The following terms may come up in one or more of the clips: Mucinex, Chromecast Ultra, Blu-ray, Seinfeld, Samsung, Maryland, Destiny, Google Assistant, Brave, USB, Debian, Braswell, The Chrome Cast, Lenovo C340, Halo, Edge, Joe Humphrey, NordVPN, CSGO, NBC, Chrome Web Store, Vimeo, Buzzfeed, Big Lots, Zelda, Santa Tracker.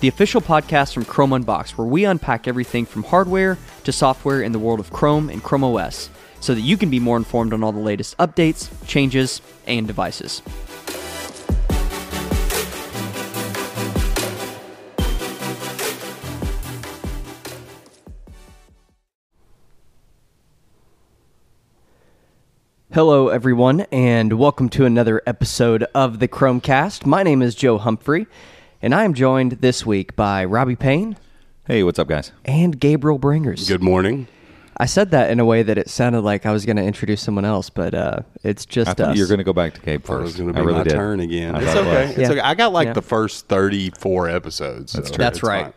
the official podcast from Chrome Unboxed, where we unpack everything from hardware to software in the world of Chrome and Chrome OS, so that you can be more informed on all the latest updates, changes, and devices. Hello, everyone, and welcome to another episode of the Chromecast. My name is Joe Humphrey, and I am joined this week by Robbie Payne. Hey, what's up, guys? And Gabriel Bringers. Good morning. I said that in a way that it sounded like I was going to introduce someone else, but it's just us. I thought you were going to go back to Gabe first. It was going to be my turn again. It's okay. It's okay. I got like the first 34 episodes. So that's right.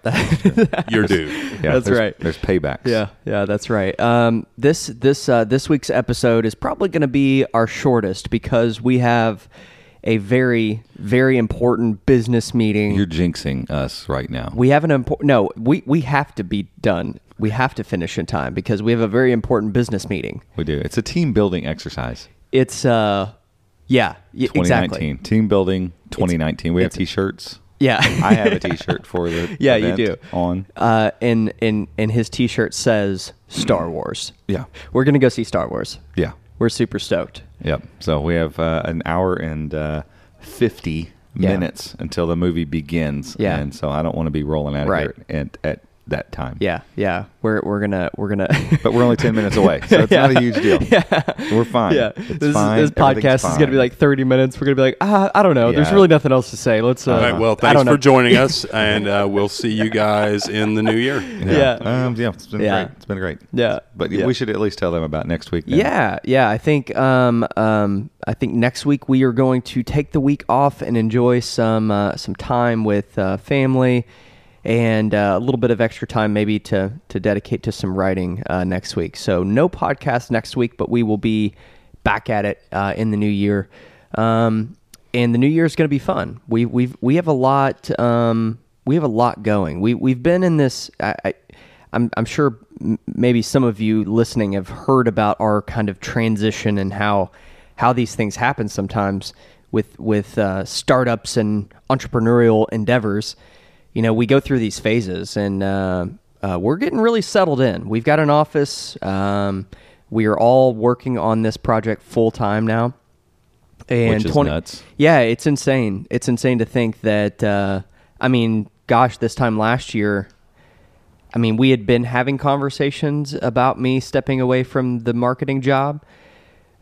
You're due. Yeah, that's right. There's paybacks. Yeah, that's right. This week's episode is probably going to be our shortest because we have a very, very important business meeting. You're jinxing us right now. We have an important... No, we have to be done. We have to finish in time because we have a very important business meeting. We do. It's a team-building exercise. It's... yeah, exactly. 2019. Team building 2019. We have T-shirts. Yeah. I have a T-shirt for the event. You do. And his T-shirt says Star Wars. Yeah. We're going to go see Star Wars. Yeah. We're super stoked. Yep. So we have an hour and 50 minutes until the movie begins. Yeah. And so I don't want to be rolling out of here at that time. Yeah. Yeah. We're gonna. But we're only 10 minutes away, so it's not a huge deal. Yeah. We're fine. Yeah. This podcast is gonna be like 30 minutes. We're gonna be like, I don't know. Yeah. There's really nothing else to say. Let's. All right. Well, thanks for joining us, and we'll see you guys in the new year. Yeah. It's been great. It's been great. Yeah. But we should at least tell them about next week. Now. Yeah. Yeah. I think next week we are going to take the week off and enjoy some time with family. And a little bit of extra time maybe to dedicate to some writing next week. So no podcast next week, but we will be back at it in the new year. And the new year is going to be fun. We have a lot going. We've been in this. I'm sure maybe some of you listening have heard about our kind of transition and how these things happen sometimes with startups and entrepreneurial endeavors. You know, we go through these phases, and we're getting really settled in. We've got an office. We are all working on this project full time now. And which is nuts. Yeah, it's insane. It's insane to think that, this time last year, we had been having conversations about me stepping away from the marketing job.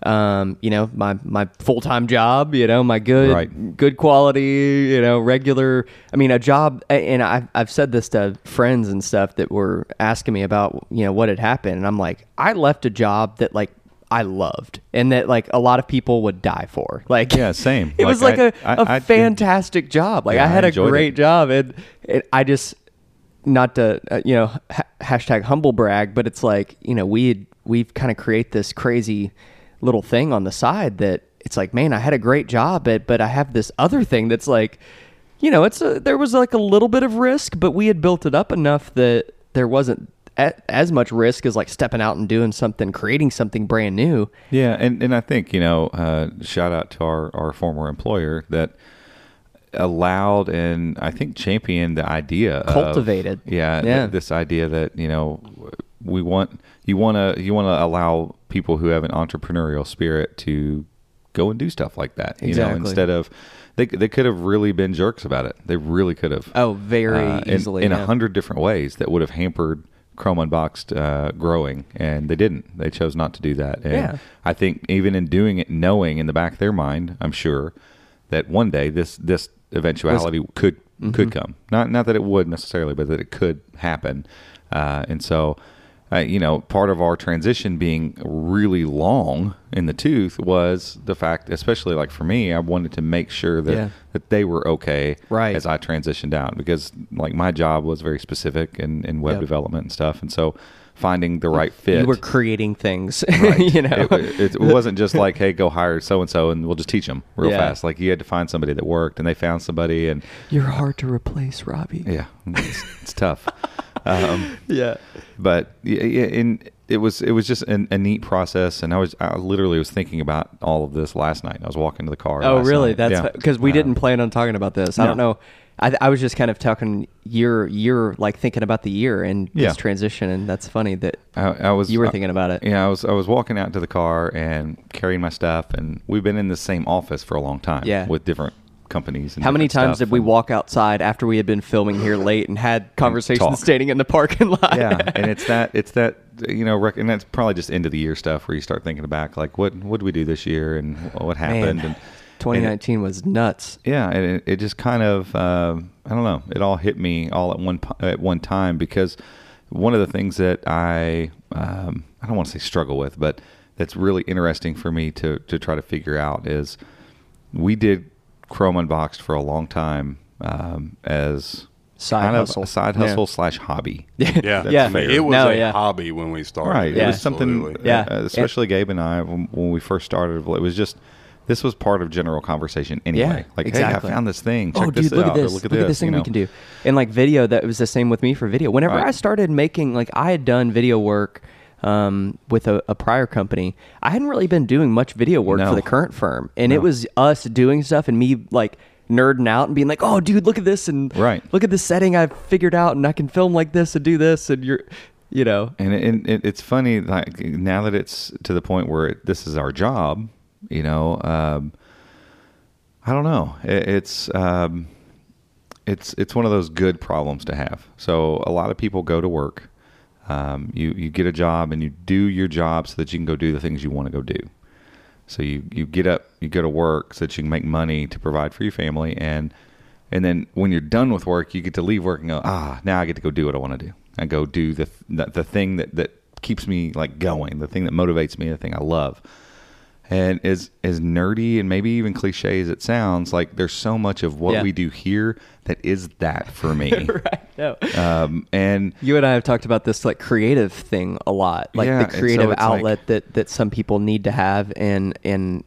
My full-time job, my good quality, regular, a job. And I've said this to friends and stuff that were asking me about, what had happened. And I'm like, I left a job that I loved and that a lot of people would die for. Yeah, same. It was like a fantastic job. I had a great job and I just, not to, hashtag humble brag, but it's like, you know, we've kind of create this crazy little thing on the side that it's like, man, I had a great job, but I have this other thing that's like, you know, there was like a little bit of risk, but we had built it up enough that there wasn't as much risk as like stepping out and doing something, creating something brand new. Yeah. And I think, you know, shout out to our former employer that allowed and I think championed the idea, cultivated this idea that, you know, we want, you want to allow people who have an entrepreneurial spirit to go and do stuff like that, you know, instead of, they could have really been jerks about it. They really could have. Oh, very easily. In 100 different ways that would have hampered Chrome Unboxed growing, and they didn't. They chose not to do that. And I think even in doing it, knowing in the back of their mind, I'm sure, that one day this eventuality could come. Not that it would necessarily, but that it could happen. And so, you know, part of our transition being really long in the tooth was the fact, especially like for me, I wanted to make sure that they were okay as I transitioned out, because like my job was very specific in web development and stuff. And so finding the right fit. You were creating things, you know. It wasn't just like, hey, go hire so-and-so and we'll just teach them real fast. Like you had to find somebody that worked, and they found somebody. And you're hard to replace, Robbie. Yeah, it's tough. But it was just a neat process, and I literally was thinking about all of this last night. I was walking to the car. Oh, really? Night. That's because we didn't plan on talking about this. I don't know. I was just kind of talking year, like thinking about the year and this transition, and that's funny that you were thinking about it. Yeah, I was walking out to the car and carrying my stuff, and we've been in the same office for a long time. Yeah. With different companies. And how many times did we walk outside after we had been filming here late and had conversations standing in the parking lot? Yeah, and it's that you know, and that's probably just end of the year stuff where you start thinking back, like what did we do this year and what happened. Man. And 2019 was nuts. Yeah, and it just kind of I don't know. It all hit me all at one time, because one of the things that I don't want to say struggle with, but that's really interesting for me to try to figure out is we did Chrome Unboxed for a long time as kind of a side hustle slash hobby. It was a hobby when we started. Right. Yeah. It was something. Yeah. Especially Gabe and I when we first started. It was just. This was part of general conversation anyway. Yeah, like, exactly. Hey, I found this thing. Check this out. At this. Look at this thing we can do. And like video, that was the same with me for video. Whenever I started making, like I had done video work with a prior company. I hadn't really been doing much video work for the current firm. And it was us doing stuff and me like nerding out and being like, oh, dude, look at this. And look at this setting I've figured out. And I can film like this and do this. And you're... You know. And it's funny, like now that it's to the point where this is our job... You know, I don't know. It's one of those good problems to have. So a lot of people go to work. You get a job and you do your job so that you can go do the things you want to go do. So you get up, you go to work so that you can make money to provide for your family. And then when you're done with work, you get to leave work and go, now I get to go do what I want to do. I go do the thing that keeps me like going, the thing that motivates me, the thing I love. And as nerdy and maybe even cliche as it sounds, like there's so much of what we do here that is that for me. Right. No. And you and I have talked about this like creative thing a lot, like the creative outlet like, that some people need to have, and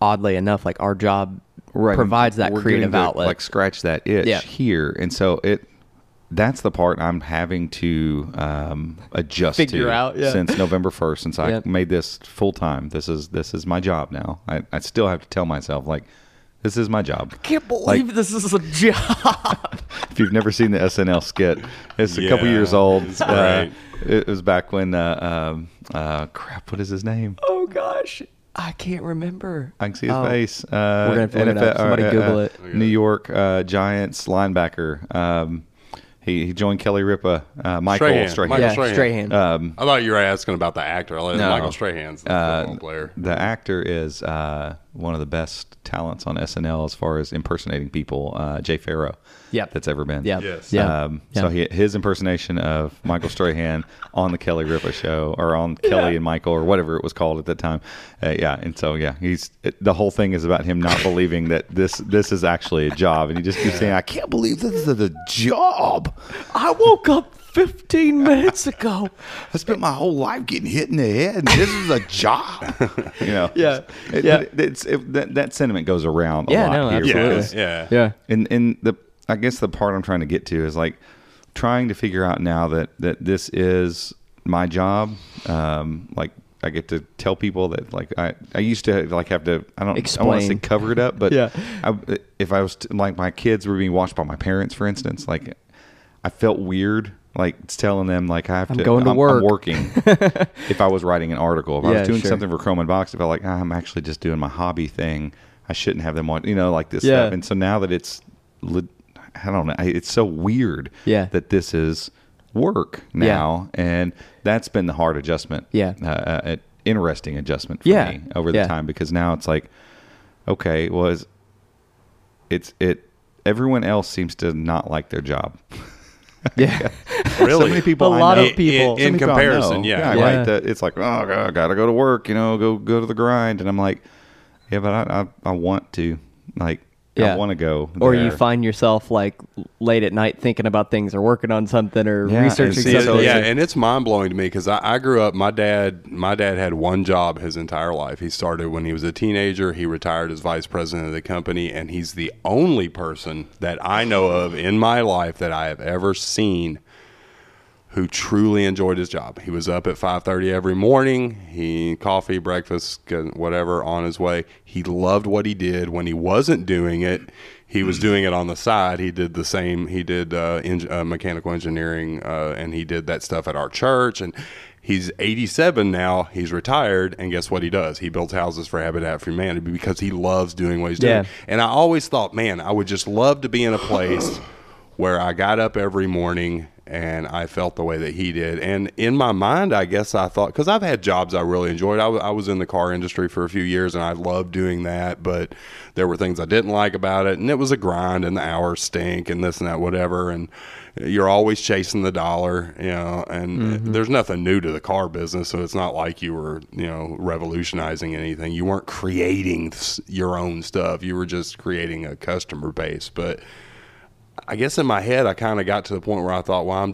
oddly enough, like our job provides that creative outlet. Like scratch that itch here, and so that's the part I'm having to adjust figure out since November 1st, since I made this full time. This is my job now. I still have to tell myself, like, this is my job. I can't believe this is a job. If you've never seen the SNL skit, it's a couple years old. It was back when, crap, what is his name? Oh, gosh. I can't remember. I can see his face. We're going to look it up. Somebody Google it. New York Giants linebacker. He joined Kelly Ripa, Michael Strahan. Strahan. I thought you were asking about the actor. Michael Strahan's the football player. The actor is one of the best talents on SNL as far as impersonating people, Jay Farrow, that's ever been. So his impersonation of Michael Strahan on the Kelly Ripa show, or on Kelly and Michael, or whatever it was called at that time. And so, the whole thing is about him not believing that this is actually a job. And he just keeps saying, I can't believe this is a job. I woke up 15 minutes ago. I spent my whole life getting hit in the head, and this is a job. That sentiment goes around a lot here. And I guess the part I'm trying to get to is like trying to figure out now that this is my job. Like I get to tell people that, like, I used to like have to, I don't explain. I want to say cover it up, but if I was like my kids were being watched by my parents, for instance, like I felt weird. Like it's telling them, like I'm working. If I was writing an article, if I was doing something for Chrome Unboxed, if I like, I'm actually just doing my hobby thing, I shouldn't have them watch, like this stuff. And so now that it's, I don't know, it's so weird that this is work now, and that's been the hard adjustment. An interesting adjustment for me over the time, because now it's like, okay, everyone else seems to not like their job. Really? So many people, a lot of people in comparison, right? That it's like, oh God, I gotta go to work, go to the grind, and I'm like, but I want to, like, I want to go. Or you find yourself like late at night thinking about things, or working on something, or researching something. And it's mind blowing to me, because I grew up. My dad had one job his entire life. He started when he was a teenager. He retired as vice president of the company, and he's the only person that I know of in my life that I have ever seen who truly enjoyed his job. He was up at 5:30 every morning. He coffee, breakfast, whatever, on his way. He loved what he did. When he wasn't doing it, he was doing it on the side. He did the same. He did mechanical engineering, and he did that stuff at our church. And he's 87 now. He's retired, and guess what he does? He builds houses for Habitat for Humanity, because he loves doing what he's doing. And I always thought, man, I would just love to be in a place where I got up every morning and I felt the way that he did. And in my mind, I guess I thought, because I've had jobs I really enjoyed. I was in the car industry for a few years, and I loved doing that, but there were things I didn't like about it, and it was a grind, and the hours stink, and this and that, whatever, and you're always chasing the dollar, and there's nothing new to the car business, so it's not like you were, revolutionizing anything. You weren't creating your own stuff. You were just creating a customer base, but I guess in my head, I kind of got to the point where I thought, well,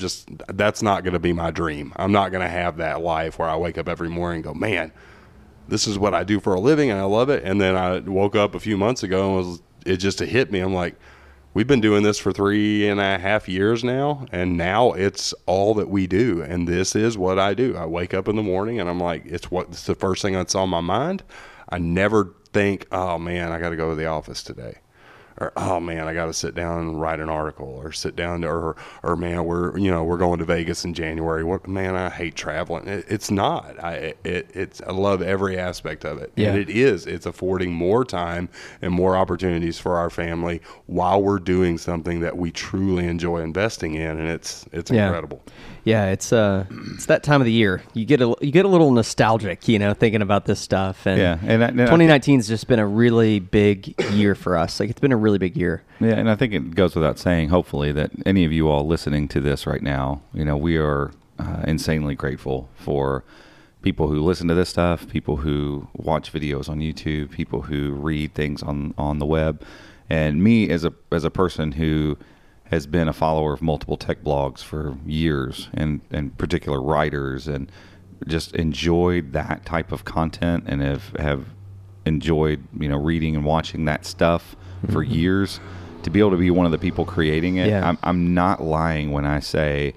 that's not going to be my dream. I'm not going to have that life where I wake up every morning and go, man, this is what I do for a living and I love it. And then I woke up a few months ago and it just hit me. I'm like, we've been doing this for 3.5 years now, and now it's all that we do. And this is what I do. I wake up in the morning and I'm like, it's the first thing that's on my mind. I never think, oh man, I got to go to the office today. Or, oh man, I got to sit down and write an article, or sit down to, or man, we're going to Vegas in January. What, man, I hate traveling. It's not. I love every aspect of it. Yeah. And it's affording more time and more opportunities for our family while we're doing something that we truly enjoy investing in. And it's incredible. Yeah. It's that time of the year. You get a little nostalgic, thinking about this stuff. And 2019 has just been a really big year for us. Like, it's been a really big year. Yeah, and I think it goes without saying, hopefully, that any of you all listening to this right now, we are insanely grateful for people who listen to this stuff, people who watch videos on YouTube, people who read things on the web, and me as a person who has been a follower of multiple tech blogs for years, and particular writers, and just enjoyed that type of content, and have enjoyed reading and watching that stuff for years. To be able to be one of the people creating it, I'm not lying when I say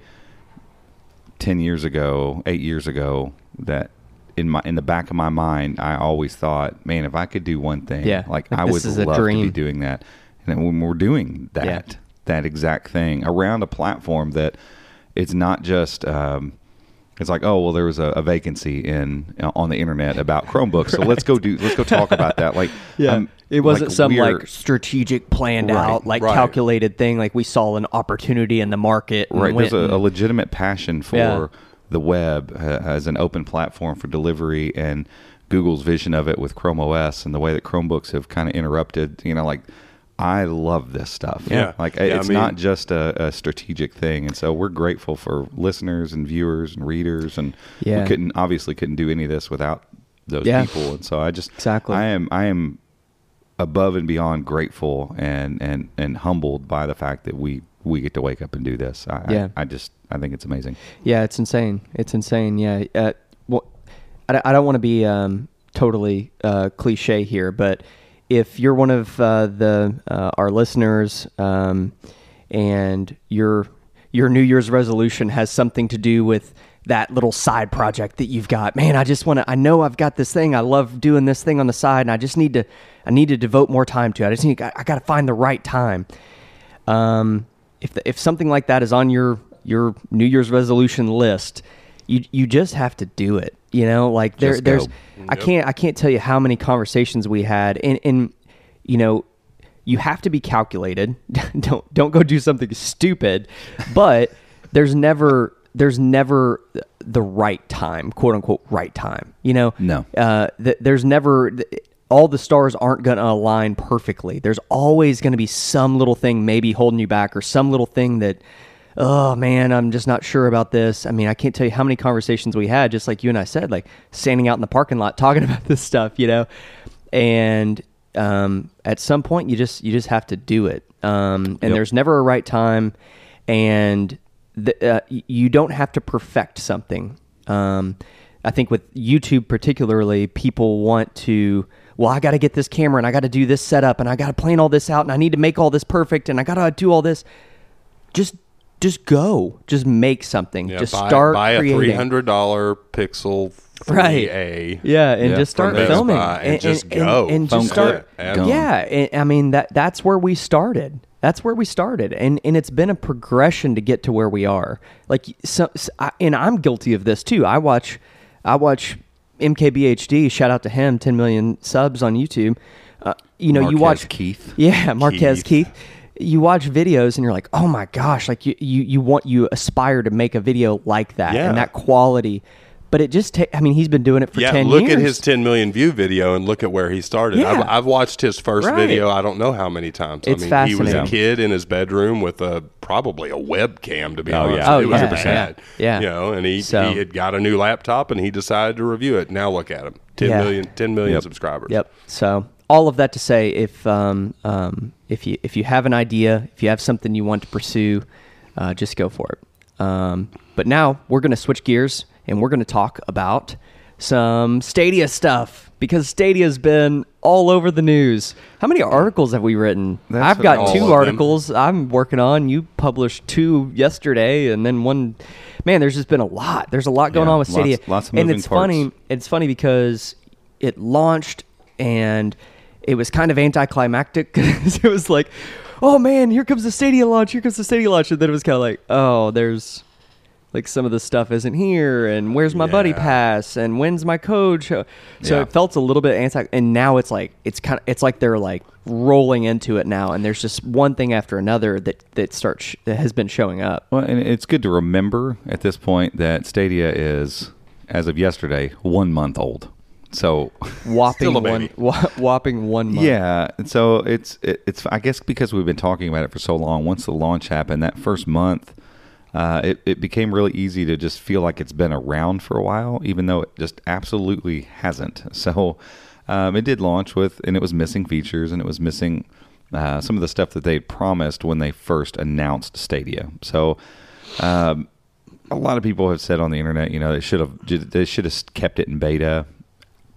10 years ago, 8 years ago, that in the back of my mind, I always thought, man, if I could do one thing, I would love to be doing that. And then when we're doing that exact thing around a platform that it's not just, it's like, oh, well, there was a vacancy on the internet about Chromebooks, so let's go talk about that. Like, it wasn't like some strategic, planned out, calculated thing. Like, we saw an opportunity in the market. Right, there's a legitimate passion for the web as an open platform for delivery and Google's vision of it with Chrome OS and the way that Chromebooks have kind of interrupted, you know, like, I love this stuff. Yeah. Like, it's not just a strategic thing. And so we're grateful for listeners and viewers and readers. And we obviously couldn't do any of this without those people. And so I just, I am above and beyond grateful and humbled by the fact that we get to wake up and do this. I think it's amazing. Yeah. It's insane. Yeah. I don't want to be totally cliche here, but if you're one of our listeners and your New Year's resolution has something to do with that little side project that you've got, man, I know I've got this thing. I love doing this thing on the side, and I need to devote more time to it. I got to find the right time. If something like that is on your New Year's resolution list, you just have to do it. You know, like there's I can't tell you how many conversations we had, and you know, you have to be calculated. Don't go do something stupid, but there's never the right time, quote unquote right time. You know, there's never, all the stars aren't going to align perfectly. There's always going to be some little thing maybe holding you back, or some little thing that, oh man, I'm just not sure about this. I mean, I can't tell you how many conversations we had, just like you and I said, like standing out in the parking lot talking about this stuff, you know? And at some point you just have to do it. There's never a right time, and you don't have to perfect something. I think with YouTube particularly, people want to, well, I got to get this camera, and I got to do this setup, and I got to plan all this out, and I need to make all this perfect, and I got to do all this. Just go. Just make something. Yeah, just start creating. Buy a $300 Pixel 3A. Right. Yeah, and just start filming. And just go. And just start. Yeah, and I mean, that's where we started. And it's been a progression to get to where we are. Like, and I'm guilty of this, too. I watch MKBHD, shout out to him, 10 million subs on YouTube. Marquez, you watch... Keith. Yeah, Marquez Keith. You watch videos and you're like, oh my gosh, like you aspire to make a video like that and that quality. But it just I mean, he's been doing it for 10 years. Yeah, look at his 10 million view video and look at where he started. Yeah. I've watched his first video, I don't know how many times. It's fascinating. He was a kid in his bedroom with probably a webcam, to be honest. Yeah. Oh, it was bad. Yeah. You know, and he had got a new laptop and he decided to review it. Now look at him, 10 million subscribers. Yep. So... all of that to say, if you have an idea, if you have something you want to pursue, just go for it. But now we're going to switch gears, and we're going to talk about some Stadia stuff, because Stadia's been all over the news. How many articles have we written? I've got 2 articles I'm working on. You published 2 yesterday, and then one. Man, there's just been a lot. There's a lot going on with Stadia. Lots of moving parts. It's funny because it launched, and it was kind of anticlimactic, because it was like, oh man, here comes the Stadia launch. And then it was kind of like, oh, there's like some of the stuff isn't here, and where's my buddy pass, and when's my code show? So it felt a little bit and now it's like they're like rolling into it now, and there's just one thing after another that has been showing up. Well, and it's good to remember at this point that Stadia is, as of yesterday, 1 month old. So whopping 1 month. Yeah. And so it's I guess because we've been talking about it for so long, once the launch happened, that first month, it became really easy to just feel like it's been around for a while, even though it just absolutely hasn't. So it did launch with, and it was missing features, and it was missing some of the stuff that they promised when they first announced Stadia. So a lot of people have said on the internet, you know, they should have kept it in beta.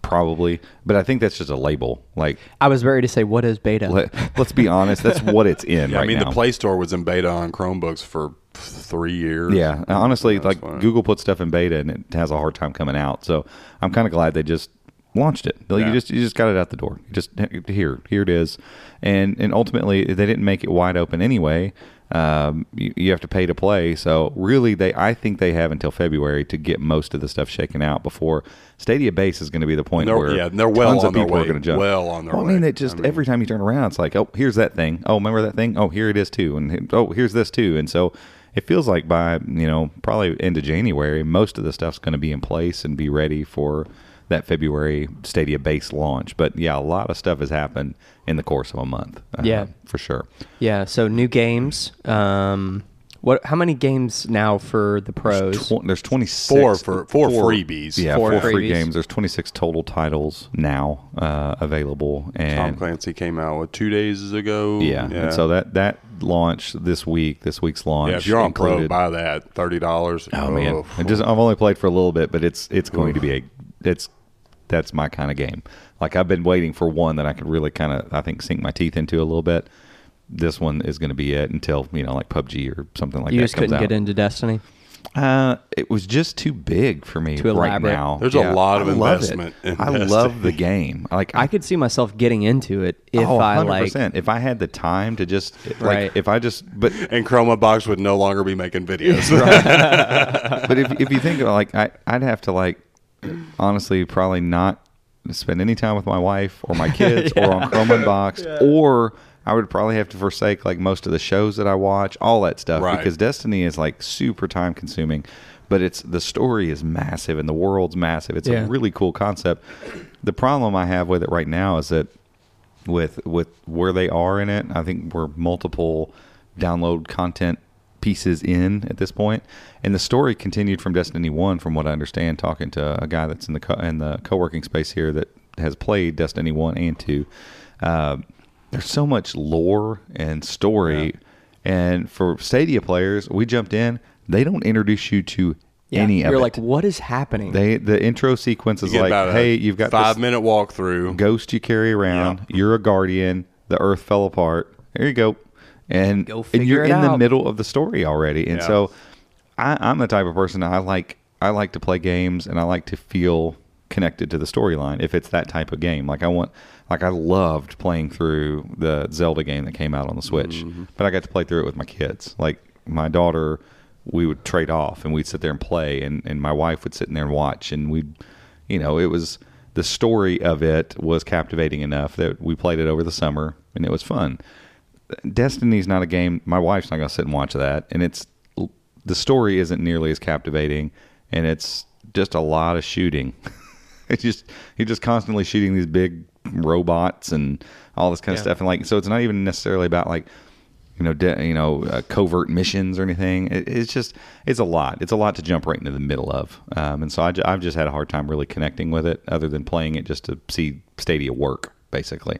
Probably, but I think that's just a label. Like, I was ready to say, what is beta? Let's be honest, that's what it's in. Yeah, right, I mean, now. The Play Store was in beta on Chromebooks for 3 years. Yeah, honestly, that's like funny. Google put stuff in beta and it has a hard time coming out. So I'm kind of glad they just launched it. Like, you just got it out the door. You just here it is, and ultimately they didn't make it wide open anyway. You have to pay to play. So really, I think they have until February to get most of the stuff shaken out before Stadia Base is going to be the point where tons of people are going to jump. Well on their way. Well, I mean, every time you turn around, it's like, oh, here's that thing. Oh, remember that thing? Oh, here it is too. And oh, here's this too. And so it feels like by, you know, probably end of January, most of the stuff's going to be in place and be ready for that February Stadia base launch. But yeah, a lot of stuff has happened in the course of a month. Yeah, for sure. Yeah. So new games. What? How many games now for the pros? There's 26. Four freebies. Yeah, four free games. There's 26 total titles now available. And Tom Clancy came out 2 days ago. Yeah. And so that launch this week's launch. Yeah, if you're on included, Pro, buy that. $30. Oh man, I've only played for a little bit, but it's going to be that's my kind of game. Like I've been waiting for one that I could really kind of sink my teeth into a little bit. This one is going to be it until, like PUBG or something like that. You just couldn't get into Destiny? It was just too big for me right now. There's a lot of investment in Destiny. I love the game. Like I could see myself getting into it if 100%. If I had the time to just... And Chrome Unboxed would no longer be making videos. But if you think about I'd have to honestly probably not spend any time with my wife or my kids or on Chrome Unboxed or... I would probably have to forsake most of the shows that I watch, all that stuff, because Destiny is super time consuming, but the story is massive and the world's massive. It's a really cool concept. The problem I have with it right now is that with where they are in it, I think we're multiple download content pieces in at this point, and the story continued from Destiny 1, from what I understand, talking to a guy that's in the co-working space here that has played Destiny 1 and 2. There's so much lore and story, and for Stadia players, we jumped in. They don't introduce you to any of it. You're like, what is happening? The intro sequence is hey, you've got 5-minute walkthrough. Ghost you carry around. Yeah. You're a guardian. The earth fell apart. There you go. And you're in the middle of the story already. And so I'm the type of person I like to play games, and I like to feel connected to the storyline if it's that type of game. I loved playing through the Zelda game that came out on the Switch, but I got to play through it with my kids. My daughter, we would trade off and we'd sit there and play, and my wife would sit in there and watch, and we'd it was, the story of it was captivating enough that we played it over the summer and it was fun. Destiny's not a game my wife's not gonna sit and watch that, and the story isn't nearly as captivating, and it's just a lot of shooting. He's just constantly shooting these big robots and all this kind of stuff, and so it's not even necessarily about covert missions or anything. It's a lot. It's a lot to jump right into the middle of, and so I've just had a hard time really connecting with it, other than playing it just to see Stadia work. Basically,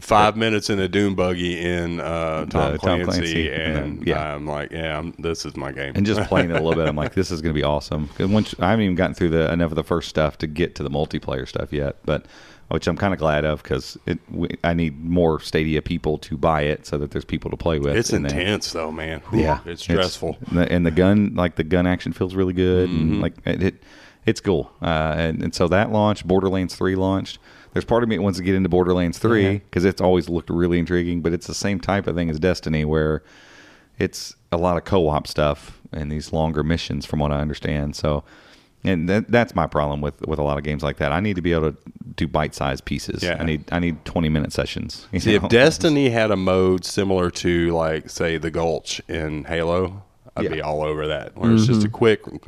5 minutes in a dune buggy in Tom Clancy, and I'm this is my game. And just playing it a little bit, I'm like, this is going to be awesome. Because I haven't even gotten through enough of the first stuff to get to the multiplayer stuff yet, which I'm kind of glad of, because I need more Stadia people to buy it so that there's people to play with. It's intense though, man. Yeah, it's stressful. And the gun, the gun action feels really good, and it's cool. And so that launched, Borderlands 3 launched. There's part of me that wants to get into Borderlands 3 because it's always looked really intriguing, but it's the same type of thing as Destiny, where it's a lot of co-op stuff and these longer missions, from what I understand. So, and that's my problem with a lot of games like that. I need to be able to do bite-sized pieces. Yeah. I need 20-minute sessions. If Destiny had a mode similar to say the Gulch in Halo, I'd be all over that. Where it's just a quick, quick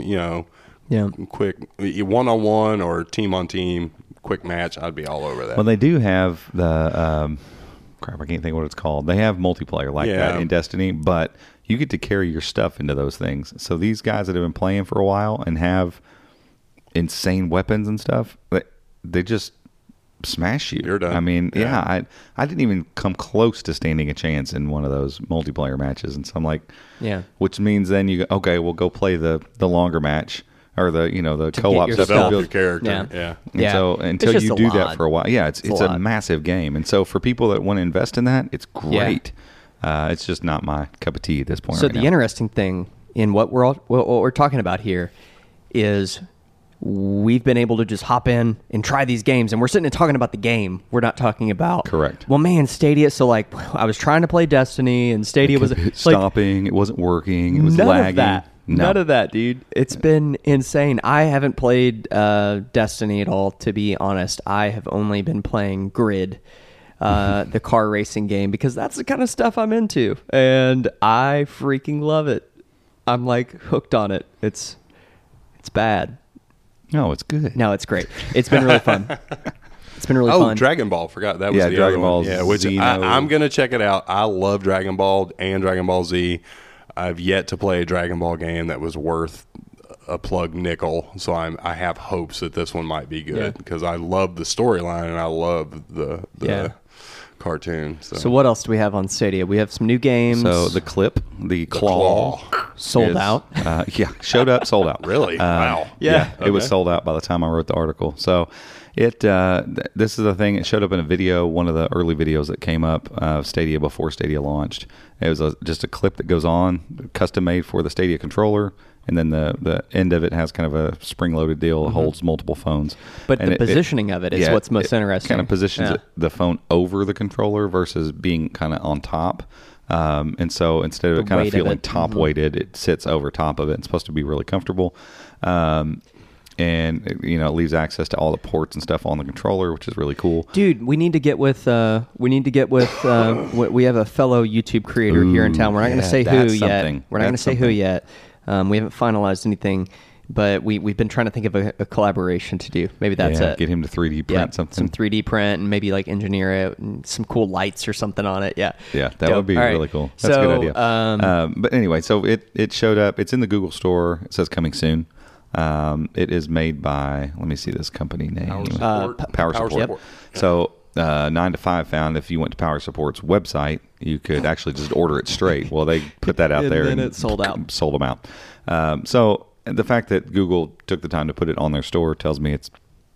one-on-one or team-on-team. Quick match, I'd be all over that. Well, they do have the I can't think what it's called. They have multiplayer that in Destiny, but you get to carry your stuff into those things. So these guys that have been playing for a while and have insane weapons and stuff, they just smash you. You're done. I mean, I didn't even come close to standing a chance in one of those multiplayer matches, and so I'm which means then you go, okay, we'll go play the longer match. Or the co-op stuff. Develop your character. Yeah. And so until you do that for a while, it's a massive game. And so for people that want to invest in that, it's great. Yeah. It's just not my cup of tea at this point. So the interesting thing in what we're talking about here is we've been able to just hop in and try these games, and we're sitting and talking about the game. We're not talking about correct. Well, man, Stadia. So I was trying to play Destiny, and Stadia was stopping. It wasn't working. It was lagging. Of that. No. None of that, dude. It's been insane. I haven't played Destiny at all, to be honest. I have only been playing Grid, the car racing game, because that's the kind of stuff I'm into, and I freaking love it. I'm hooked on it. It's bad. No, it's good. No, it's great. It's been really fun. It's been really fun. Oh, Dragon Ball. Forgot. That was the Dragon Ball Z. Yeah, which I'm going to check it out. I love Dragon Ball and Dragon Ball Z. I've yet to play a Dragon Ball game that was worth a plug nickel. So I have hopes that this one might be good because I love the storyline and I love the cartoon. So what else do we have on Stadia? We have some new games. So the clip, the claw. Sold out. Showed up, sold out. Really? Wow. Yeah. Okay. It was sold out by the time I wrote the article. So... This is the thing. It showed up in a video, one of the early videos that came up of Stadia before Stadia launched. It was just a clip that goes on, custom made for the Stadia controller, and then the end of it has kind of a spring-loaded deal. Mm-hmm. It holds multiple phones. But and the positioning of it is what's most interesting. It kind of positions the phone over the controller versus being kind of on top. And so instead of it kind of feeling top-weighted, it sits over top of it. It's supposed to be really comfortable. And, you know, it leaves access to all the ports and stuff on the controller, which is really cool. Dude, we need to get with, we have a fellow YouTube creator here in town. We're not going to say who yet. We're not going to say who yet. We haven't finalized anything, but we've been trying to think of a collaboration to do. Maybe that's it. Get him to 3D print something. Some 3D print and maybe like engineer it and some cool lights or something on it. Yeah. Yeah, that would be really cool. That's a good idea. But anyway, so it showed up. It's in the Google store. It says coming soon. It is made by, let me see this company name. Power Support. Yep. So 9 to 5 found if you went to Power Support's website, you could actually just order it straight. Well, they put that out there and it sold out. Sold them out. So the fact that Google took the time to put it on their store tells me it's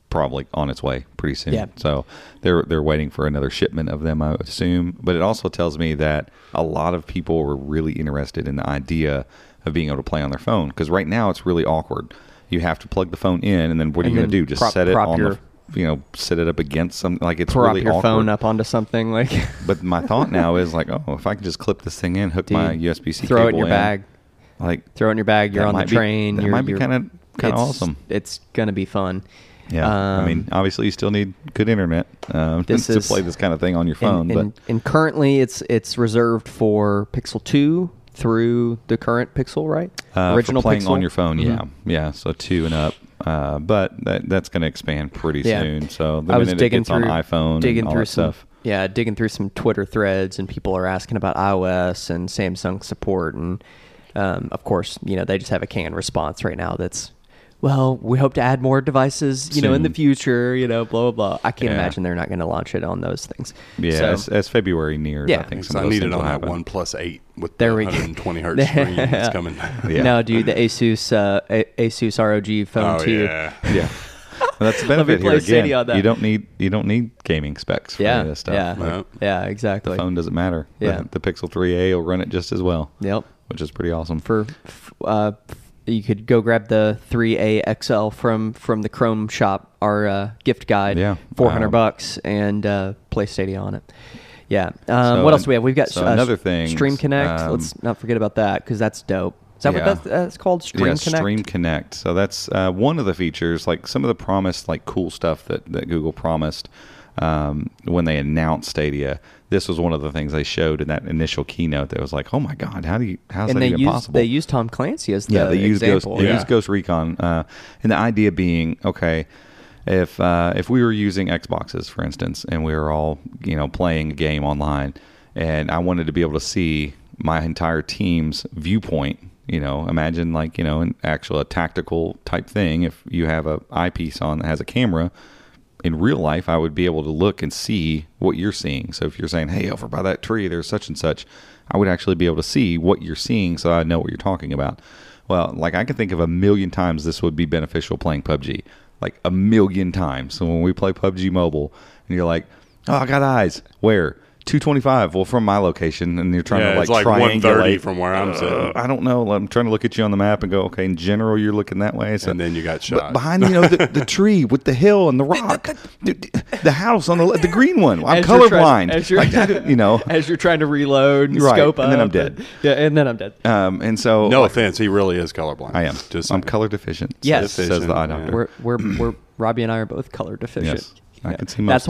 probably on its way pretty soon. Yeah. So they're waiting for another shipment of them, I assume. But it also tells me that a lot of people were really interested in the idea of being able to play on their phone, because right now it's really awkward. You have to plug the phone in, and then what are you going to do? Just set it up against something. Like, it's really awkward. Prop your phone up onto something. Like. But my thought now is like, oh, if I could just clip this thing in, hook my USB-C cable in. Throw it in your bag. Like, throw it in your bag. You're on the train. That might be kind of awesome. It's going to be fun. Yeah, I mean, obviously you still need good internet to play this kind of thing on your phone. And currently it's reserved for Pixel 2. Through the current Pixel, right? Original for playing Pixel on your phone, yeah. So 2 and up, but that's going to expand pretty soon. So the minute it gets on iPhone, digging through some stuff. Yeah, digging through some Twitter threads, and people are asking about iOS and Samsung support, and of course, you know, they just have a canned response right now. That's, well, we hope to add more devices, you know, in the future, you know, blah, blah, blah. I can't imagine they're not going to launch it on those things. Yeah, so, as February nears, I think so. I need it on that OnePlus 8 with the 120 hertz screen that's coming. Yeah. No, dude, the Asus ROG Phone 2. Yeah. Well, that's the benefit here again. You don't need gaming specs for this stuff. Yeah. Like, yeah, exactly. The phone doesn't matter. Yeah. The Pixel 3a will run it just as well. Yep. Which is pretty awesome for you could go grab the 3A XL from the Chrome shop, our gift guide, $400, and play Stadia on it. Yeah. What else do we have? We've got another thing, Stream Connect. Let's not forget about that, because that's dope. Is that what that's called? Stream Connect? Stream Connect. So that's one of the features, like some of the promised, like cool stuff that Google promised when they announced Stadia. This was one of the things they showed in that initial keynote that was like, oh my God, how's that even possible? They used Tom Clancy as the example. They used Ghost Recon. And the idea being, okay, if we were using Xboxes, for instance, and we were all, you know, playing a game online, and I wanted to be able to see my entire team's viewpoint, you know, imagine like, you know, an actual tactical type thing. If you have an eyepiece on that has a camera, in real life, I would be able to look and see what you're seeing. So if you're saying, hey, over by that tree, there's such and such, I would actually be able to see what you're seeing, so I know what you're talking about. Well, like, I can think of a million times this would be beneficial playing PUBG. Like, a million times. So when we play PUBG Mobile, and you're like, oh, I got eyes. Where? 225. Well, from my location, and you're trying to like triangulate 130 from where I'm sitting. I don't know. I'm trying to look at you on the map and go, okay, in general, you're looking that way. So, and then you got shot behind, you know, the tree with the hill and the rock, the house on the green one. I'm colorblind. As you're trying to reload, and scope up, and then I'm dead. Yeah, and then I'm dead. And so, no offense, he really is colorblind. I am. I'm color deficient. Yes, says the eye doctor. We're Robbie and I are both color deficient. Yes. I can see most. That's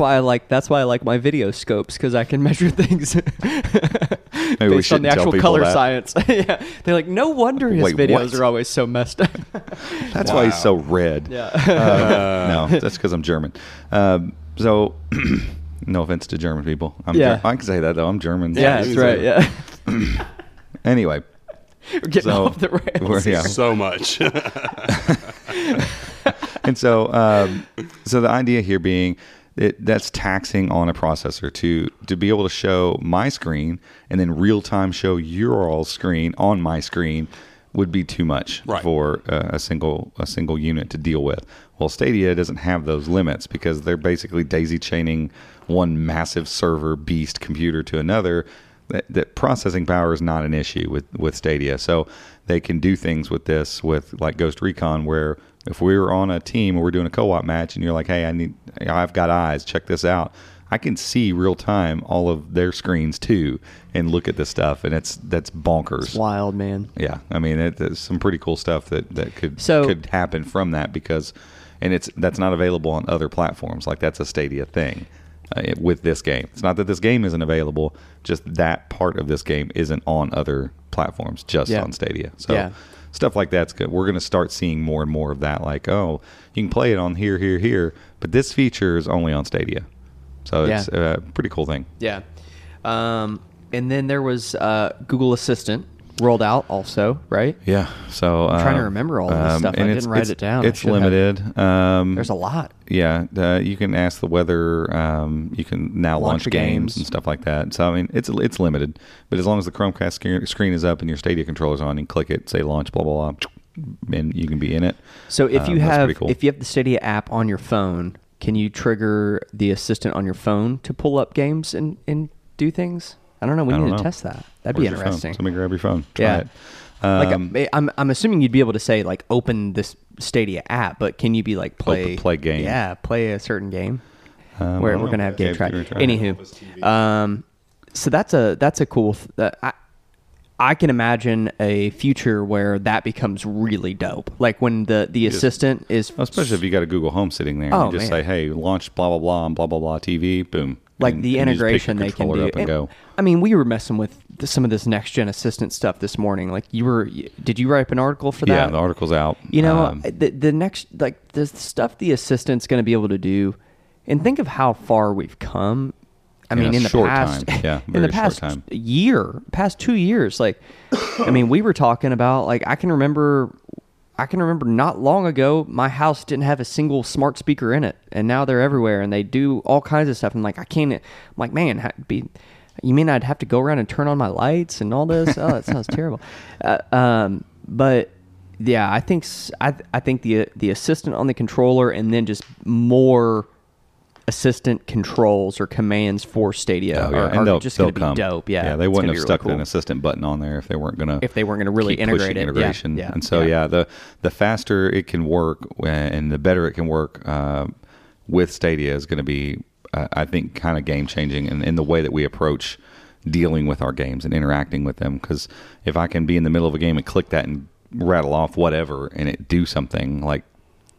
why I like my video scopes, because I can measure things. Maybe based on the actual color science. Yeah. They're like, no wonder his videos are always so messed up. That's why he's so red. Yeah. No, that's because I'm German. So no offense to German people. I can say that, though. I'm German. Yeah, that's right. Yeah. Anyway. We're getting off the rails. So much. And so the idea here being that's taxing on a processor to be able to show my screen and then real-time show your all screen on my screen would be too much for a single unit to deal with. Well, Stadia doesn't have those limits because they're basically daisy-chaining one massive server beast computer to another. That processing power is not an issue with Stadia. So they can do things with this, with like Ghost Recon, where if we were on a team or we're doing a co-op match and you're like, hey, I've got eyes, check this out. I can see real time all of their screens too and look at this stuff, and that's bonkers. It's wild, man. Yeah. I mean, it's some pretty cool stuff that could happen from that because that's not available on other platforms. Like, that's a Stadia thing. With this game, it's not that this game isn't available, just that part of this game isn't on other platforms, just on Stadia. So stuff like that's good. We're going to start seeing more and more of that, like, oh, you can play it on here, but this feature is only on Stadia. So it's a pretty cool thing. Yeah. And then there was Google Assistant rolled out also, right? Yeah. So I'm trying to remember all this stuff. I didn't write it down. It's limited. There's a lot. Yeah. You can ask the weather. You can now launch games and stuff like that. So, I mean, it's limited. But as long as the Chromecast screen is up and your Stadia controller's on, you can click it, say launch, blah, blah, blah, and you can be in it. So if you have the Stadia app on your phone, can you trigger the assistant on your phone to pull up games and do things? I don't know. We need to test that. That'd be interesting. Let me grab your phone. Try it. I'm assuming you'd be able to say, like, open this Stadia app, but can you be like play game? Yeah, play a certain game where we're gonna have game track. Anywho, so that's a cool. I can imagine a future where that becomes really dope. Like when the assistant is, especially if you got a Google Home sitting there, and you just say, hey, launch blah blah blah on blah blah blah TV, boom. Like the integration they can do. And, I mean, we were messing with some of this next-gen assistant stuff this morning. Like, did you write up an article for that? Yeah, the article's out. You know, the next, like, the stuff the assistant's going to be able to do, and think of how far we've come. I mean, in the past 2 years, like, I mean, we were talking about, like, I can remember not long ago, my house didn't have a single smart speaker in it, and now they're everywhere, and they do all kinds of stuff. You mean I'd have to go around and turn on my lights and all this? Oh, that sounds terrible. But yeah, I think the assistant on the controller, and then just more assistant controls or commands for Stadia are just going to be dope. Yeah, they wouldn't have stuck an assistant button on there if they weren't going to really integrate integration. Yeah. And so the faster it can work and the better it can work with Stadia is going to be, I think, kind of game changing in the way that we approach dealing with our games and interacting with them. Because if I can be in the middle of a game and click that and rattle off whatever and it do something, like,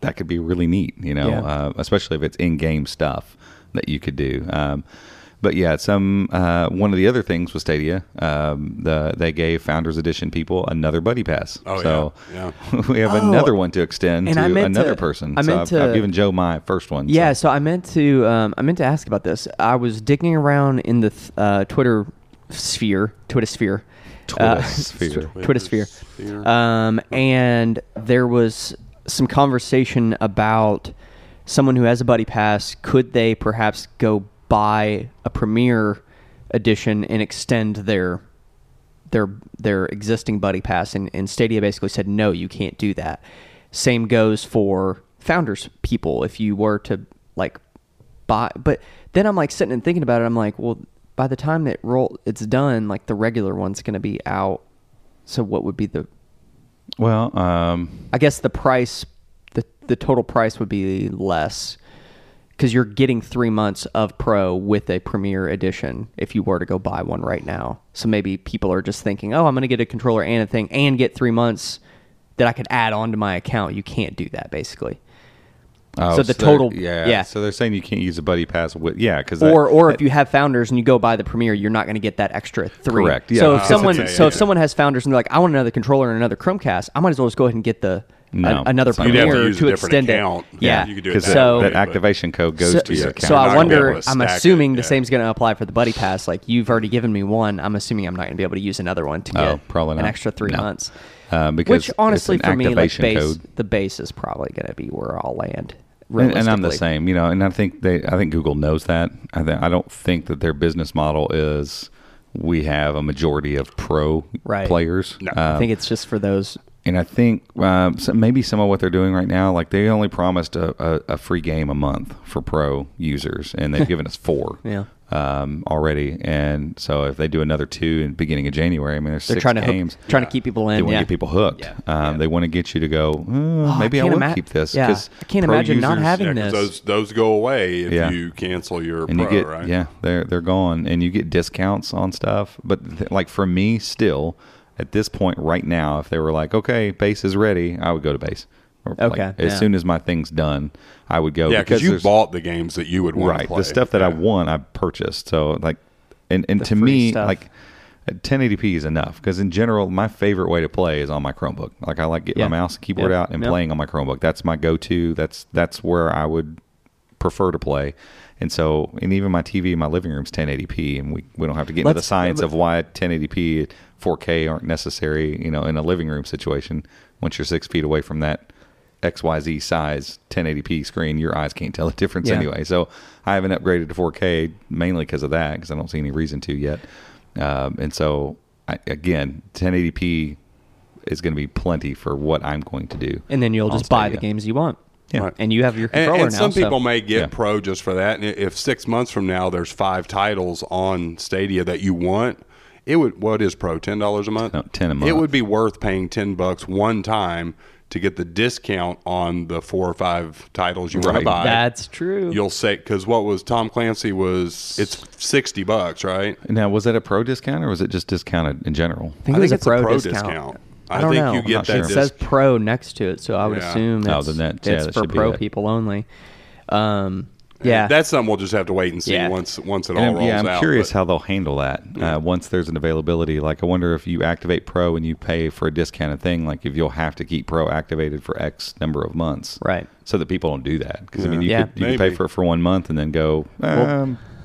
that could be really neat, you know, especially if it's in-game stuff that you could do. One of the other things with Stadia, they gave Founders Edition people another buddy pass. We have another one to extend to another person. I've given Joe my first one. Yeah, so I meant to ask about this. I was digging around in the Twitter sphere, and there was some conversation about someone who has a buddy pass. Could they perhaps go buy a Premier edition and extend their existing buddy pass? And Stadia basically said, no, you can't do that. Same goes for Founders people. If you were to like buy, but then I'm like sitting and thinking about it. I'm like, well, by the time it's done, like the regular one's going to be out. So what would be I guess the price, the total price would be less because you're getting 3 months of Pro with a Premier edition if you were to go buy one right now. So maybe people are just thinking, oh, I'm going to get a controller and a thing and get 3 months that I could add on to my account. You can't do that, basically. Oh, so the total, So they're saying you can't use a buddy pass with, because if you have founders and you go buy the Premiere, you're not going to get that extra $3. Correct. Yeah. So if someone has founders and they're like, I want another controller and another Chromecast, I might as well just go ahead and get another Premiere to extend account. It. Yeah. You could do it that activation code goes to your account. So I wonder. I'm assuming the same's going to apply for the buddy pass. Like you've already given me one. I'm assuming I'm not going to be able to use another one to get an extra 3 months. Which honestly, for me, like the base is probably going to be where I'll land. And I'm the same, and I think Google knows that. I don't think that their business model is we have a majority of pro players. No. I think it's just for those. And I think maybe some of what they're doing right now, like they only promised a free game a month for pro users, and they've given us 4 already. And so if they do another 2 in the beginning of January, I mean, they're 6 games. Trying to keep people in. They want to get people hooked. Yeah. They want to get you to go, maybe I will keep this. Yeah. I can't imagine not having this. Those go away if you cancel your pro, right? Yeah, they're gone. And you get discounts on stuff. But like for me still... At this point right now, if they were like, okay, base is ready, I would go to base. As soon as my thing's done, I would go. Yeah, because you bought the games that you would want to play. The stuff that I want, I purchased. So, and to me, stuff. 1080p is enough. Because in general, my favorite way to play is on my Chromebook. I like getting my mouse and keyboard out and playing on my Chromebook. That's my go-to. That's where I would prefer to play. And so, and even my TV in my living room is 1080p, and we don't have to get into the science of why 1080p, 4K aren't necessary, in a living room situation. Once you're 6 feet away from that XYZ size 1080p screen, your eyes can't tell the difference anyway. So I haven't upgraded to 4K mainly because of that, because I don't see any reason to yet. And so, 1080p is going to be plenty for what I'm going to do. And then you'll just buy the games you want. Yeah. Right. And you have your controller and now. Some people may get pro just for that. And if 6 months from now there's 5 titles on Stadia that you want, it would. What is pro? $10 a month? No, $10 a month. It would be worth paying $10 one time to get the discount on the 4 or 5 titles you want to buy. That's true. You'll say, because what was Tom Clancy was, it's $60, right? Now, was that a pro discount or was it just discounted in general? I think it's a pro discount. I don't think know. You get that. Sure. It says pro next to it, so I would assume that's it's for pro people only. That's something we'll just have to wait and see once it all rolls out. I'm curious how they'll handle that once there's an availability. I wonder if you activate pro and you pay for a discounted thing, if you'll have to keep pro activated for X number of months. Right. So that people don't do that. Because, you could pay for it for 1 month and then go,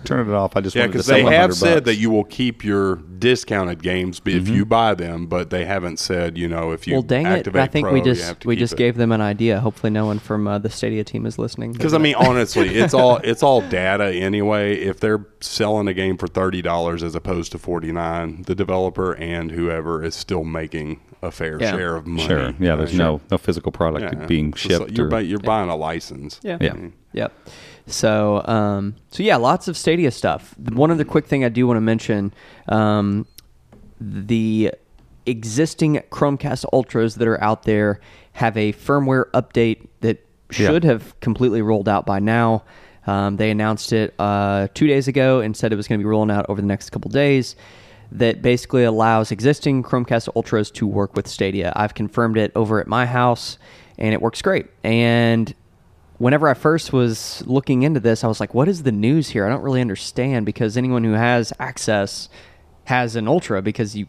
turn it off. I just wanted to say $100 that you will keep your discounted games if you buy them, but they haven't said if you activate. I think pro, we just gave them an idea. Hopefully, no one from the Stadia team is listening. Because honestly, it's all data anyway. If they're selling a game for $30 as opposed to $49, the developer and whoever is still making a fair share of money. Sure. Yeah. There's no physical product being shipped. So you're buying a license. Yeah. Yeah. Yep. So, lots of Stadia stuff. One other quick thing I do want to mention, the existing Chromecast Ultras that are out there have a firmware update that should have completely rolled out by now. They announced it 2 days ago and said it was going to be rolling out over the next couple days. That basically allows existing Chromecast Ultras to work with Stadia. I've confirmed it over at my house, and it works great. And whenever I first was looking into this, I was like, what is the news here? I don't really understand, because anyone who has access has an Ultra because you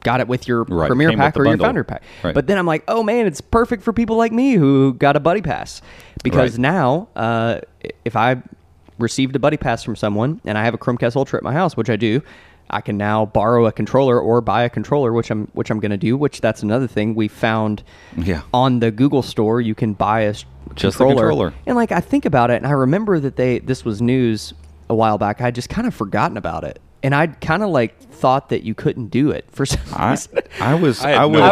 got it with your Premier pack or your Founder pack. Right. But then I'm like, oh, man, it's perfect for people like me who got a buddy pass. Because now if I received a buddy pass from someone and I have a Chromecast Ultra at my house, which I do, I can now borrow a controller or buy a controller, which I'm going to do. Which that's another thing we found on the Google store. You can buy a controller. And I think about it, and I remember that this was news a while back. I just kind of forgotten about it, and I kind of thought that you couldn't do it for some reason. I had no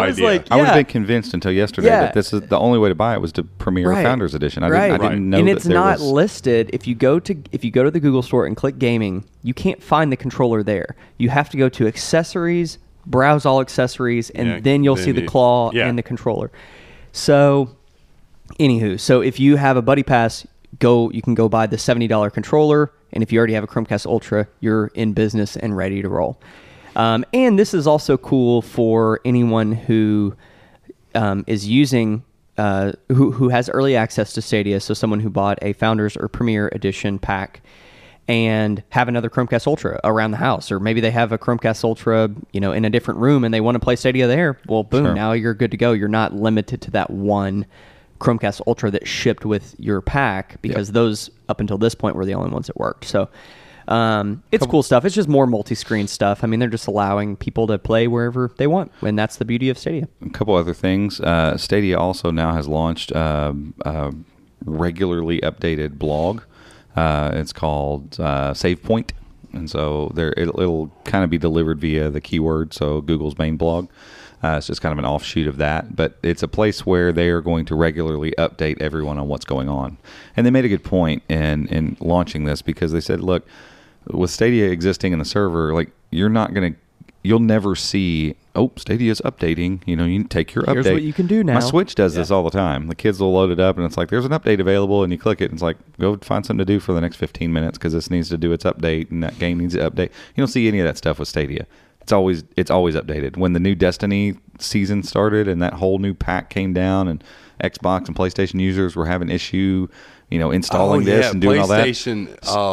idea. I would have been convinced until yesterday that this is the only way to buy it was the Premiere Founders Edition. I didn't know. And it's not listed. If you go to the Google store and click gaming, you can't find the controller there. You have to go to accessories, browse all accessories, and then you'll see the claw and the controller. So, anywho, if you have a buddy pass, you can go buy the $70 controller. And if you already have a Chromecast Ultra, you're in business and ready to roll. And this is also cool for anyone who is using who has early access to Stadia, so someone who bought a Founders or Premier Edition pack, and have another Chromecast Ultra around the house, or maybe they have a Chromecast Ultra, you know, in a different room, and they want to play Stadia there. Well, boom, sure. Now you're good to go. You're not limited to that one Chromecast Ultra that shipped with your pack, because yep. those up until this point were the only ones that worked. So it's cool stuff. It's just more multi-screen stuff. I mean, they're just allowing people to play wherever they want, and that's the beauty of Stadia. A couple other things. Stadia also now has launched a regularly updated blog. It's called Save Point, and so it'll kind of be delivered via the keyword, so Google's main blog. It's just kind of an offshoot of that, but it's a place where they are going to regularly update everyone on what's going on. And they made a good point in launching this, because they said, look, with Stadia existing in the server, like, you'll never see, oh, Stadia's updating. You know, you take your update. Here's what you can do now. My Switch does this all the time. The kids will load it up, and it's like, there's an update available, and you click it, and it's like, go find something to do for the next 15 minutes because this needs to do its update, and that game needs to update. You don't see any of that stuff with Stadia. It's always updated. When the new Destiny season started and that whole new pack came down and Xbox and PlayStation users were having issue, you know, installing this and doing all that.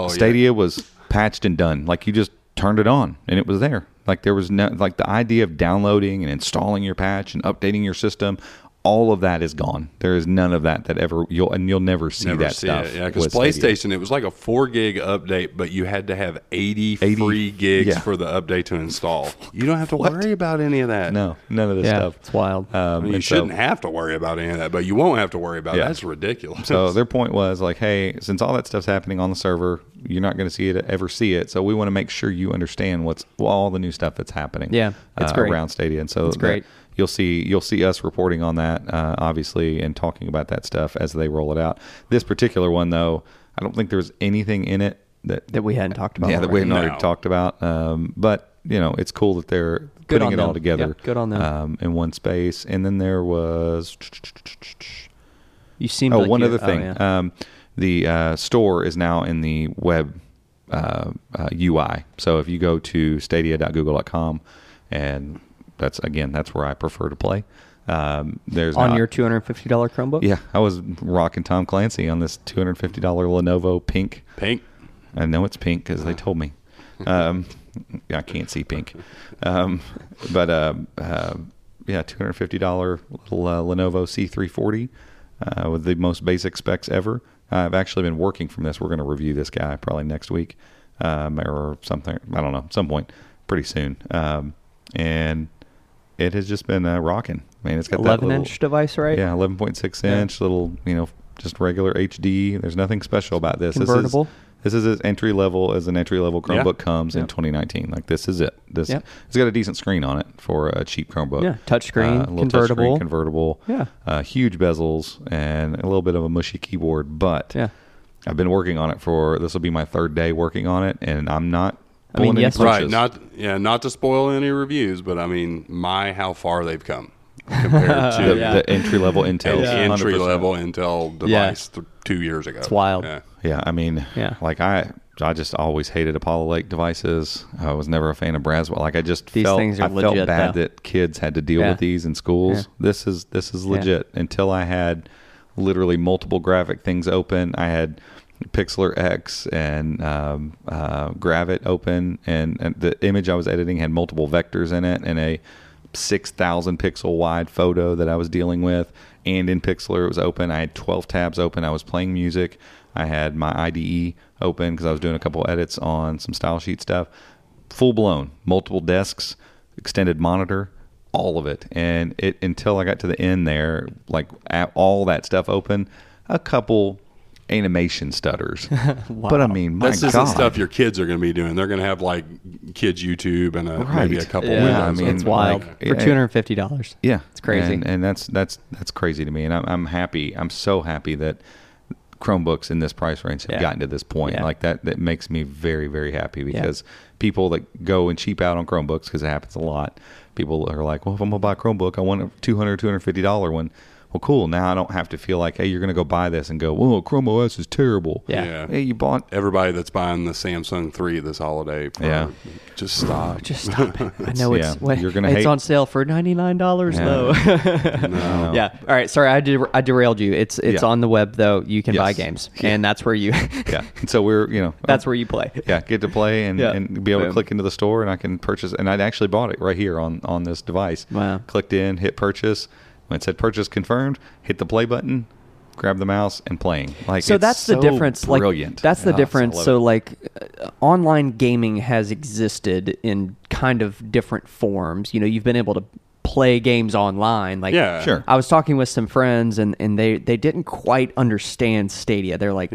Stadia was patched and done. Like, you just turned it on and it was there. Like, there was no, like, the idea of downloading and installing your patch and updating your system, all of that is gone. There is none of that ever, you'll never see that stuff. Yeah, because PlayStation, it was like a 4 gig update, but you had to have 80 free gigs for the update to install. You don't have to worry about any of that. No, none of this stuff. It's wild. You shouldn't have to worry about any of that, but you won't have to worry about it. That's ridiculous. So their point was like, hey, since all that stuff's happening on the server, you're not going to ever see it. So we want to make sure you understand all the new stuff that's happening. Yeah, it's great. Around Stadia. And so it's great. You'll see us reporting on that, obviously, and talking about that stuff as they roll it out. This particular one, though, I don't think there's anything in it that we hadn't talked about. Yeah, that we hadn't already talked about. But, you know, it's cool that they're putting it all together. Yeah, good on them. In one space. And then there was... other thing. Oh, yeah. The store is now in the web UI. So if you go to stadia.google.com and... That's where I prefer to play. There's your $250 Chromebook? Yeah, I was rocking Tom Clancy on this $250 Lenovo pink. Pink? I know it's pink because they told me. I can't see pink. $250 little Lenovo C340 with the most basic specs ever. I've actually been working from this. We're going to review this guy probably next week or something. I don't know, some point pretty soon. And it has just been rocking. I mean, it's got 11-inch device, right? Yeah, 11.6-inch, little, you know, just regular HD. There's nothing special about this. Convertible. This is an entry level Chromebook comes in 2019. Like, this is it. It's got a decent screen on it for a cheap Chromebook. Yeah, touchscreen, convertible. Yeah, huge bezels and a little bit of a mushy keyboard. But I've been working on it this will be my third day working on it, and I'm not. I mean, yes, right. Not to spoil any reviews, but I mean, how far they've come compared to the entry-level Intel. Yeah. Entry-level Intel device 2 years ago. It's wild. Yeah. I mean, like I just always hated Apollo Lake devices. I was never a fan of Braswell. Like, I felt bad that kids had to deal with these in schools. Yeah. This is legit. Yeah. Until I had literally multiple graphic things open, I had Pixlr X and Gravit open, and the image I was editing had multiple vectors in it, and a 6,000 pixel wide photo that I was dealing with, and in Pixlr it was open. I had 12 tabs open. I was playing music. I had my IDE open because I was doing a couple edits on some style sheet stuff. Full blown, multiple desks, extended monitor, all of it. And it until I got to the end there, like all that stuff open, a couple animation stutters. Wow. But I mean, my God. This isn't stuff your kids are going to be doing. They're going to have like kids YouTube and maybe a couple windows. Yeah, I mean, it's wild. Like, for $250. Yeah. It's crazy. And that's crazy to me. And I'm happy. I'm so happy that Chromebooks in this price range have gotten to this point. Yeah. Like that makes me very, very happy because people that go and cheap out on Chromebooks, because it happens a lot, people are like, well, if I'm going to buy a Chromebook, I want a $200, $250 one. well, cool. Now I don't have to feel like, hey, you're going to go buy this and go, whoa, Chrome OS is terrible. Yeah. Hey, you bought. Everybody that's buying the Samsung 3 this holiday. Just stop. Just stop it. I know it's you're gonna it's on sale for $99 though. No. All right. Sorry, I derailed you. It's on the web though. You can buy games, and that's where you. So we're that's where you play. Get to play and be able to click into the store, and I can purchase. And I'd actually bought it right here on this device. Wow. Clicked in, hit purchase. When it said purchase confirmed, hit the play button, grab the mouse, and playing. Like, so that's the difference. Brilliant. Like, that's the difference. So like online gaming has existed in kind of different forms. You know, you've been able to play games online. Like, I was talking with some friends, and they didn't quite understand Stadia. They're like,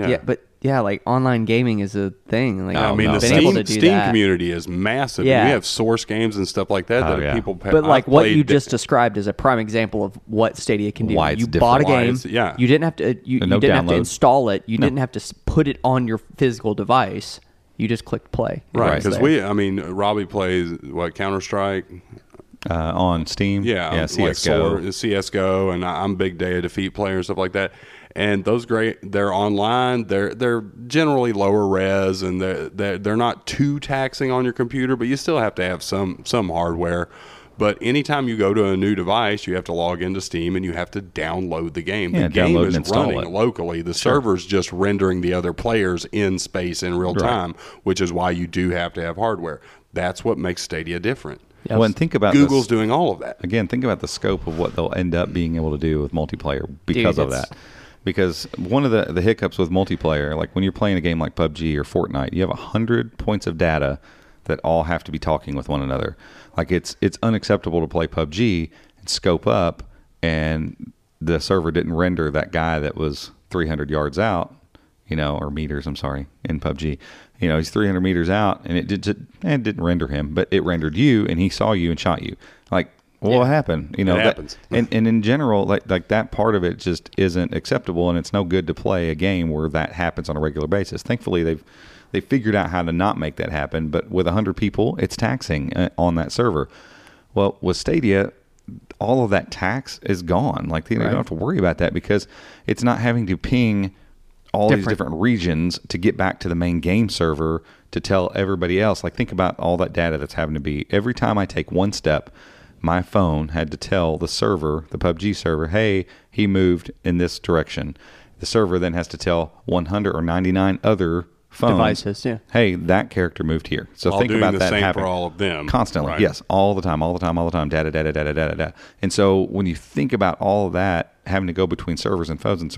yeah, like online gaming is a thing. Like, I mean, the Steam community is massive. Yeah. We have source games and stuff like that people pay. But like what you just described is a prime example of what Stadia can do. Why it's you bought a game. You didn't have to you didn't have to install it. You didn't have to put it on your physical device. You just clicked play. Right, because I mean, Robbie plays what, Counter-Strike? On Steam. Yeah, CSGO. Like CSGO, and I'm big Day of Defeat player and stuff like that. And those they're online. They're generally lower res, and they're not too taxing on your computer, but you still have to have some hardware. But anytime you go to a new device, you have to log into Steam and you have to download the game. The game is running locally. The server's just rendering the other players in space in real time, which is why you do have to have hardware. That's what makes Stadia different. Yes. Well, and think about Google's doing all of that. Again, think about the scope of what they'll end up being able to do with multiplayer because of that. Because one of the hiccups with multiplayer, like when you're playing a game like PUBG or Fortnite, you have 100 points of data that all have to be talking with one another. Like it's unacceptable to play PUBG and scope up, and the server didn't render that guy that was 300 yards out, or meters, I'm sorry, in PUBG. He's 300 meters out, and it didn't render him, but it rendered you, and he saw you and shot you. Like, what happened? It happens. And in general, like that part of it just isn't acceptable, and it's no good to play a game where that happens on a regular basis. Thankfully, they figured out how to not make that happen, but with 100 people, it's taxing on that server. Well, with Stadia, all of that tax is gone. Like, they don't have to worry about that because it's not having to ping all these different regions to get back to the main game server to tell everybody else. Like, think about all that data that's having to be. Every time I take one step, my phone had to tell the server, the PUBG server, hey, he moved in this direction. The server then has to tell 100 or 99 other phones, devices, hey, that character moved here. So all think about that happening for all of them constantly. Right? Yes, all the time. Data. And so when you think about all of that having to go between servers and phones,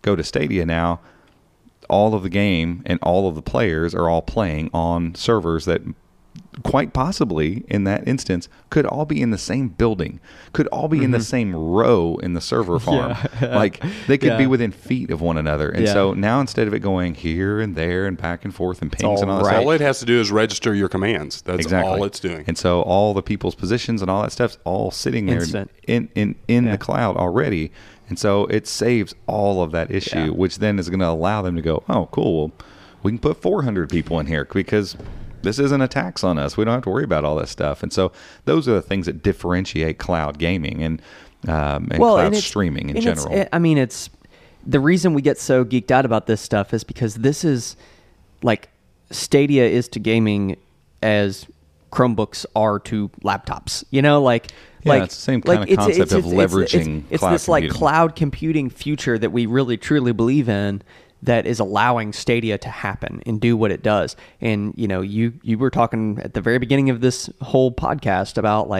go to Stadia now. All of the game and all of the players are all playing on servers that, quite possibly in that instance, could all be in the same building, could all be in the same row in the server farm. Like, they could be within feet of one another. And so now, instead of it going here and there and back and forth and pings and all that, all it has to do is register your commands. That's all it's doing. And so all the people's positions and all that stuff's all sitting there in the cloud already. And so it saves all of that issue, which then is going to allow them to go, oh, cool, well, we can put 400 people in here because this isn't a tax on us. We don't have to worry about all that stuff. And so those are the things that differentiate cloud gaming and cloud streaming in general. It's the reason we get so geeked out about this stuff is because this is like Stadia is to gaming as Chromebooks are to laptops. It's the same kind of concept of leveraging it's cloud computing. It's this like cloud computing future that we really truly believe in that is allowing Stadia to happen and do what it does. And, you were talking at the very beginning of this whole podcast about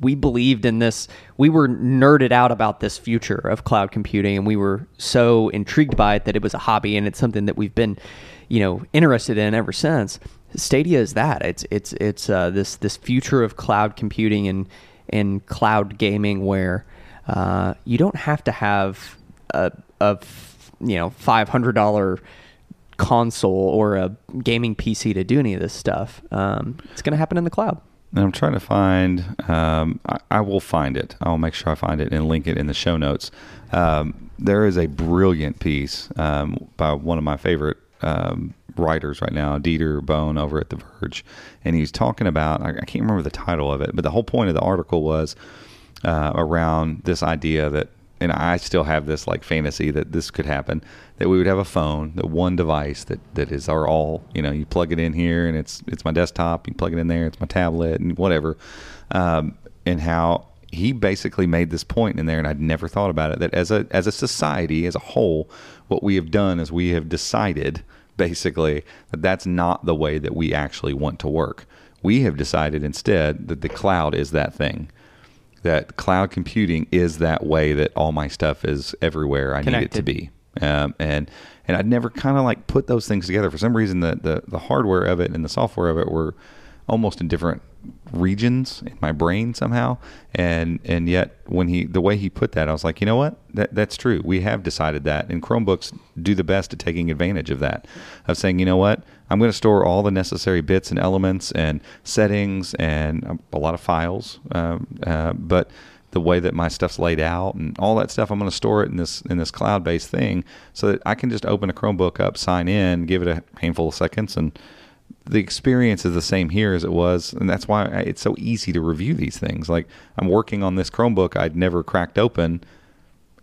we believed in this. We were nerded out about this future of cloud computing, and we were so intrigued by it that it was a hobby, and it's something that we've been, interested in ever since. Stadia is that. It's this future of cloud computing and cloud gaming where you don't have to have a $500 console or a gaming PC to do any of this stuff. It's going to happen in the cloud. And I'm trying to find, I will find it. I'll make sure I find it and link it in the show notes. There is a brilliant piece by one of my favorite writers right now, Dieter Bohn over at The Verge. And he's talking about, I can't remember the title of it, but the whole point of the article was around this idea that and I still have this like fantasy that this could happen, that we would have a phone, that one device that is our all. You know, you plug it in here and it's my desktop. You plug it in there, it's my tablet and whatever. And how he basically made this point in there, and I'd never thought about it, that as a society, as a whole, what we have done is we have decided basically that that's not the way that we actually want to work. We have decided instead that the cloud is that thing, that cloud computing is that way that all my stuff is everywhere I need it to be. And I'd never kind of like put those things together. For some reason, the hardware of it and the software of it were almost in different regions in my brain somehow. And yet when the way he put that, I was like, you know what, that's true. We have decided that, and Chromebooks do the best at taking advantage of that, of saying, you know what, I'm going to store all the necessary bits and elements and settings and a lot of files. But the way that my stuff's laid out and all that stuff, I'm going to store it in this cloud-based thing so that I can just open a Chromebook up, sign in, give it a handful of seconds, and the experience is the same here as it was. And that's why it's so easy to review these things. Like, I'm working on this Chromebook I'd never cracked open.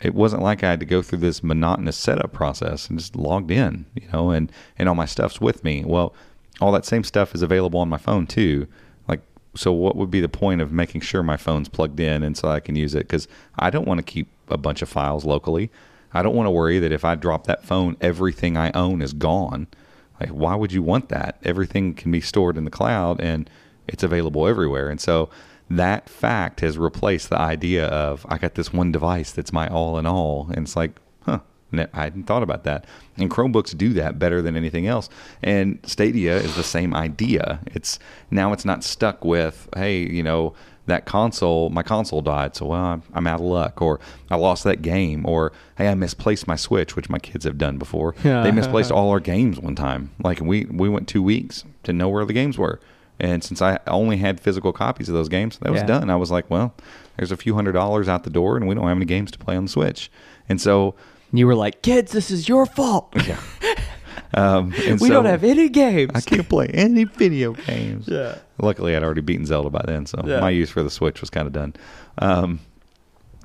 It wasn't like I had to go through this monotonous setup process and just logged in, you know, and all my stuff's with me. Well, all that same stuff is available on my phone too. Like, so what would be the point of making sure my phone's plugged in and so I can use it? Because I don't want to keep a bunch of files locally. I don't want to worry that if I drop that phone, everything I own is gone. Like, why would you want that? Everything can be stored in the cloud and it's available everywhere. And so that fact has replaced the idea of, I got this one device that's my all in all. And it's like, huh, I hadn't thought about that. And Chromebooks do that better than anything else. And Stadia is the same idea. Now it's not stuck with, hey, you know, that console, my console died, so well, I'm out of luck, or I lost that game, or hey, I misplaced my Switch, which my kids have done before. They misplaced all our games one time. Like, we went 2 weeks to know where the games were. And since I only had physical copies of those games, that was done. I was like, well, there's a few $100s out the door, and we don't have any games to play on the Switch. And so... You were like, kids, this is your fault. Yeah. We don't have any games. I can't play any video games. Yeah. Luckily, I'd already beaten Zelda by then, so my use for the Switch was kind of done.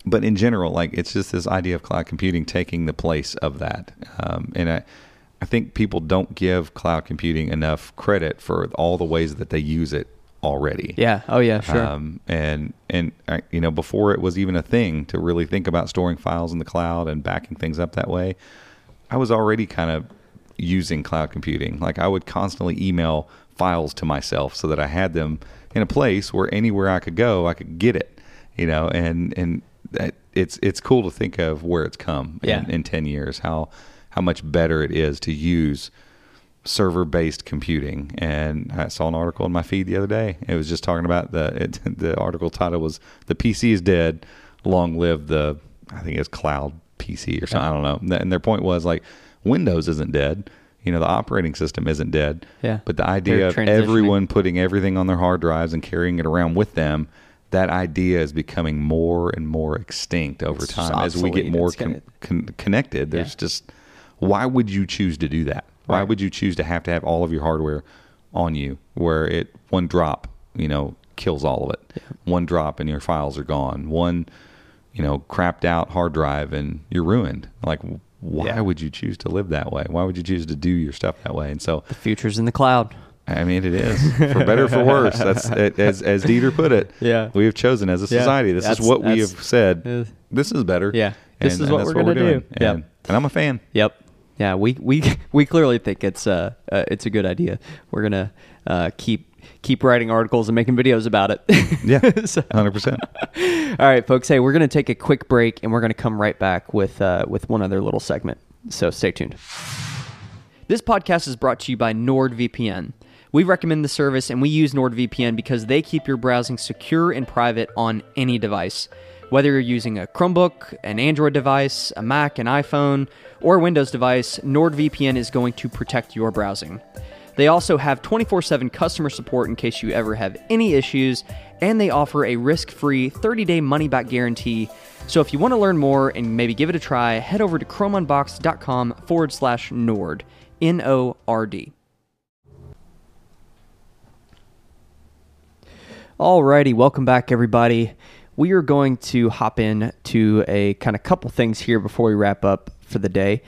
But in general, like, it's just this idea of cloud computing taking the place of that. And I think people don't give cloud computing enough credit for all the ways that they use it already. Yeah. Oh, yeah, sure. You know, before it was even a thing to really think about storing files in the cloud and backing things up that way, I was already kind of using cloud computing. Like, I would constantly email files to myself so that I had them in a place where anywhere I could go, I could get it, you know, and it's cool to think of where it's come in 10 years, how much better it is to use server-based computing. And I saw an article in my feed the other day. It was just talking about the article title was, "The PC is dead, long live the," I think it's cloud PC or something. I don't know. And their point was, like, Windows isn't dead. You know, the operating system isn't dead. Yeah. But the idea of everyone putting everything on their hard drives and carrying it around with them, that idea is becoming more and more extinct over time. As we get more connected, there's just, why would you choose to do that? Why would you choose to have all of your hardware on you, where one drop, you know, kills all of it? Yeah. One drop and your files are gone. One, you know, crapped out hard drive and you're ruined. Like, why would you choose to live that way? Why would you choose to do your stuff that way? And so the future's in the cloud. I mean, it is, for better or for worse. That's it, as Dieter put it. Yeah, we have chosen as a society. Yeah. This is what we have said. This is better. Yeah, this is what we're going to do. Yeah, and I'm a fan. Yep. Yeah, we clearly think it's a good idea. We're gonna keep writing articles and making videos about it. Yeah, 100%. All right, folks. Hey, we're going to take a quick break, and we're going to come right back with one other little segment. So stay tuned. This podcast is brought to you by NordVPN. We recommend the service, and we use NordVPN because they keep your browsing secure and private on any device. Whether you're using a Chromebook, an Android device, a Mac, an iPhone, or a Windows device, NordVPN is going to protect your browsing. They also have 24/7 customer support in case you ever have any issues, and they offer a risk-free 30-day money-back guarantee. So if you want to learn more and maybe give it a try, head over to chromeunboxed.com/Nord, NORD. Alrighty, welcome back, everybody. we are going to hop in to a kind of couple things here before we wrap up for the day.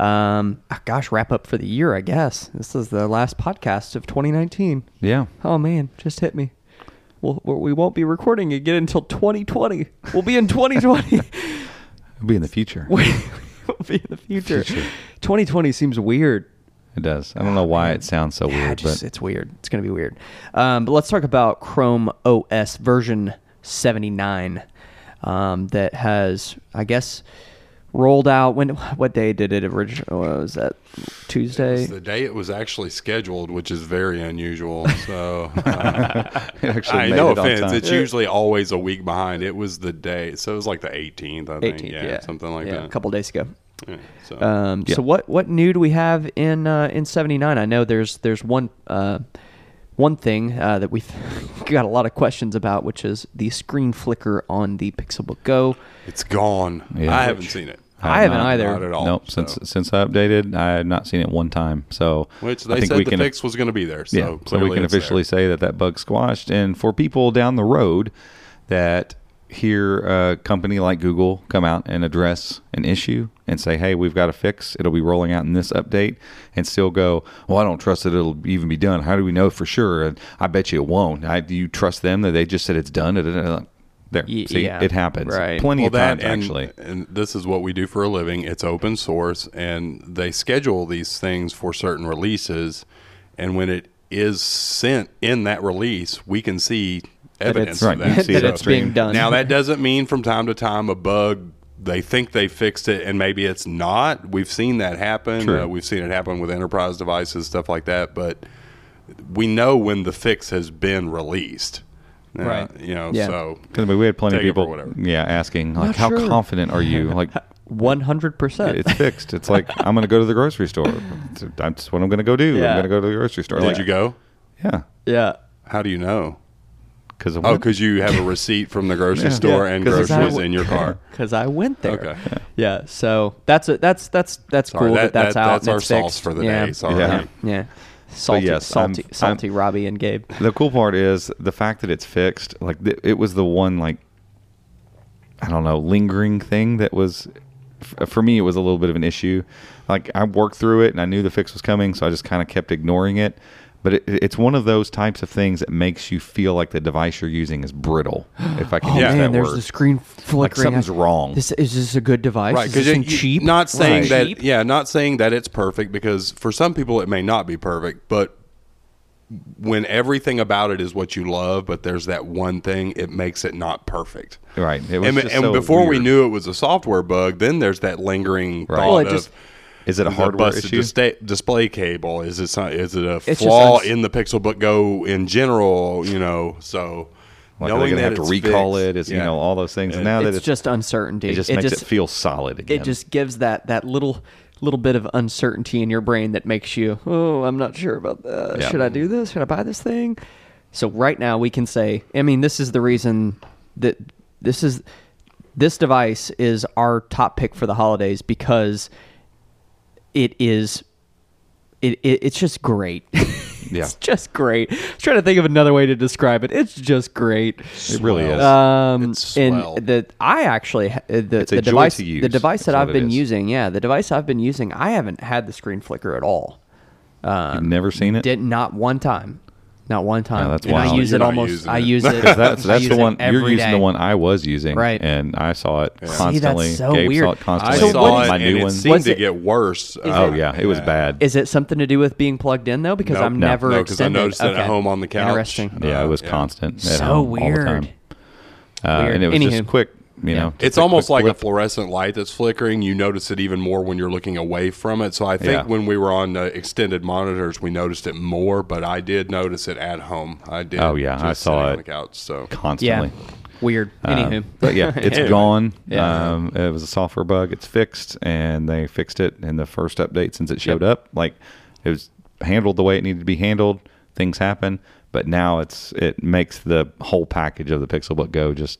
Wrap up for the year, I guess. This is the last podcast of 2019. Yeah. Oh, man, just hit me. We won't be recording again until 2020. We'll be in 2020. We'll be in the future. We'll be in the future. 2020 seems weird. It does. I don't know why it sounds so weird. But it's weird. It's going to be weird. But let's talk about Chrome OS version 79 that has, I guess, rolled out. What day did it originally? Was that Tuesday? It was the day it was actually scheduled, which is very unusual. So, no offense. It's usually always a week behind. It was the day. So it was like the 18th, I think. Yeah, something like that. A couple days ago. Yeah, so. So what new do we have in 79? I know there's one thing that we've got a lot of questions about, which is the screen flicker on the Pixelbook Go. It's gone. Yeah. I haven't seen it. I haven't either. Not at all. Nope. So. Since I updated, I have not seen it one time. So which they said the fix was going to be there. So, yeah, so we can officially say that bug squashed. And for people down the road that hear a company like Google come out and address an issue and say, hey, we've got a fix, it'll be rolling out in this update, and still go, well, I don't trust that it'll even be done. How do we know for sure? And I bet you it won't. Do you trust them that they just said it's done? There, see, it happens. Right. Plenty of times, actually. And this is what we do for a living. It's open source, and they schedule these things for certain releases, and when it is sent in that release, we can see evidence that it's being done. Now, that doesn't mean from time to time a bug, they think they fixed it and maybe it's not. We've seen that happen. We've seen it happen with enterprise devices, stuff like that. But we know when the fix has been released. Right. So. We had plenty of people asking, like, how confident are you? Like, 100%. It's fixed. It's like, I'm going to go to the grocery store. That's what I'm going to go do. Yeah. I'm going to go to the grocery store. Did you go? Yeah. Yeah. How do you know? Because you have a receipt from the grocery store and groceries in your car. Because I went there. Okay. Yeah. So that's cool. That's out. That's our sauce for the day. Sorry. Yeah. Salty, Robbie and Gabe. The cool part is the fact that it's fixed. Like it was the one lingering thing that was. For me, it was a little bit of an issue. Like I worked through it and I knew the fix was coming, so I just kind of kept ignoring it. But it's one of those types of things that makes you feel like the device you're using is brittle. If I can use that word. There's the screen flickering. Like something's wrong. Is this a good device? Right, is this thing cheap? Not saying that. Yeah, not saying that it's perfect, because for some people it may not be perfect. But when everything about it is what you love, but there's that one thing, it makes it not perfect. Right. It was before we knew it was a software bug, then there's that lingering thought of. Is it a hardware issue? Display cable? Is it a flaw in the Pixelbook Go in general? So knowing that it's fixed, recall it is all those things. And now it's just uncertainty. It just makes it feel solid again. It just gives that little bit of uncertainty in your brain that makes you I'm not sure about that. Yeah. Should I do this? Should I buy this thing? So right now we can say, this is the reason that this device is our top pick for the holidays, because. It's just great. Yeah. It's just great. I was trying to think of another way to describe it. It's just great. It really is. It's swell. And the device that I've been using, the device I've been using, I haven't had the screen flicker at all. You've never seen it? Not one time. Not one time. No, that's wild. And I use it almost. I use it. That's the one you're using. The one I was using, right? And I saw it constantly. See, that's so Gabe weird. Saw it constantly. I saw it. My new one seemed to get worse. It was bad. Is it something to do with being plugged in though? Because I'm never. No, because I noticed that at home on the couch. Interesting. Yeah, it was constant. So weird. And it was just quick. It's almost like a fluorescent light that's flickering. You notice it even more when you're looking away from it. So I think when we were on extended monitors, we noticed it more. But I did notice it at home. I did. Oh yeah, I saw it on the couch, so constantly. Yeah. Weird. Anywho, but yeah, it's gone. Yeah. It was a software bug. It's fixed, and they fixed it in the first update since it showed up. Like it was handled the way it needed to be handled. Things happen, but now it makes the whole package of the Pixelbook Go just.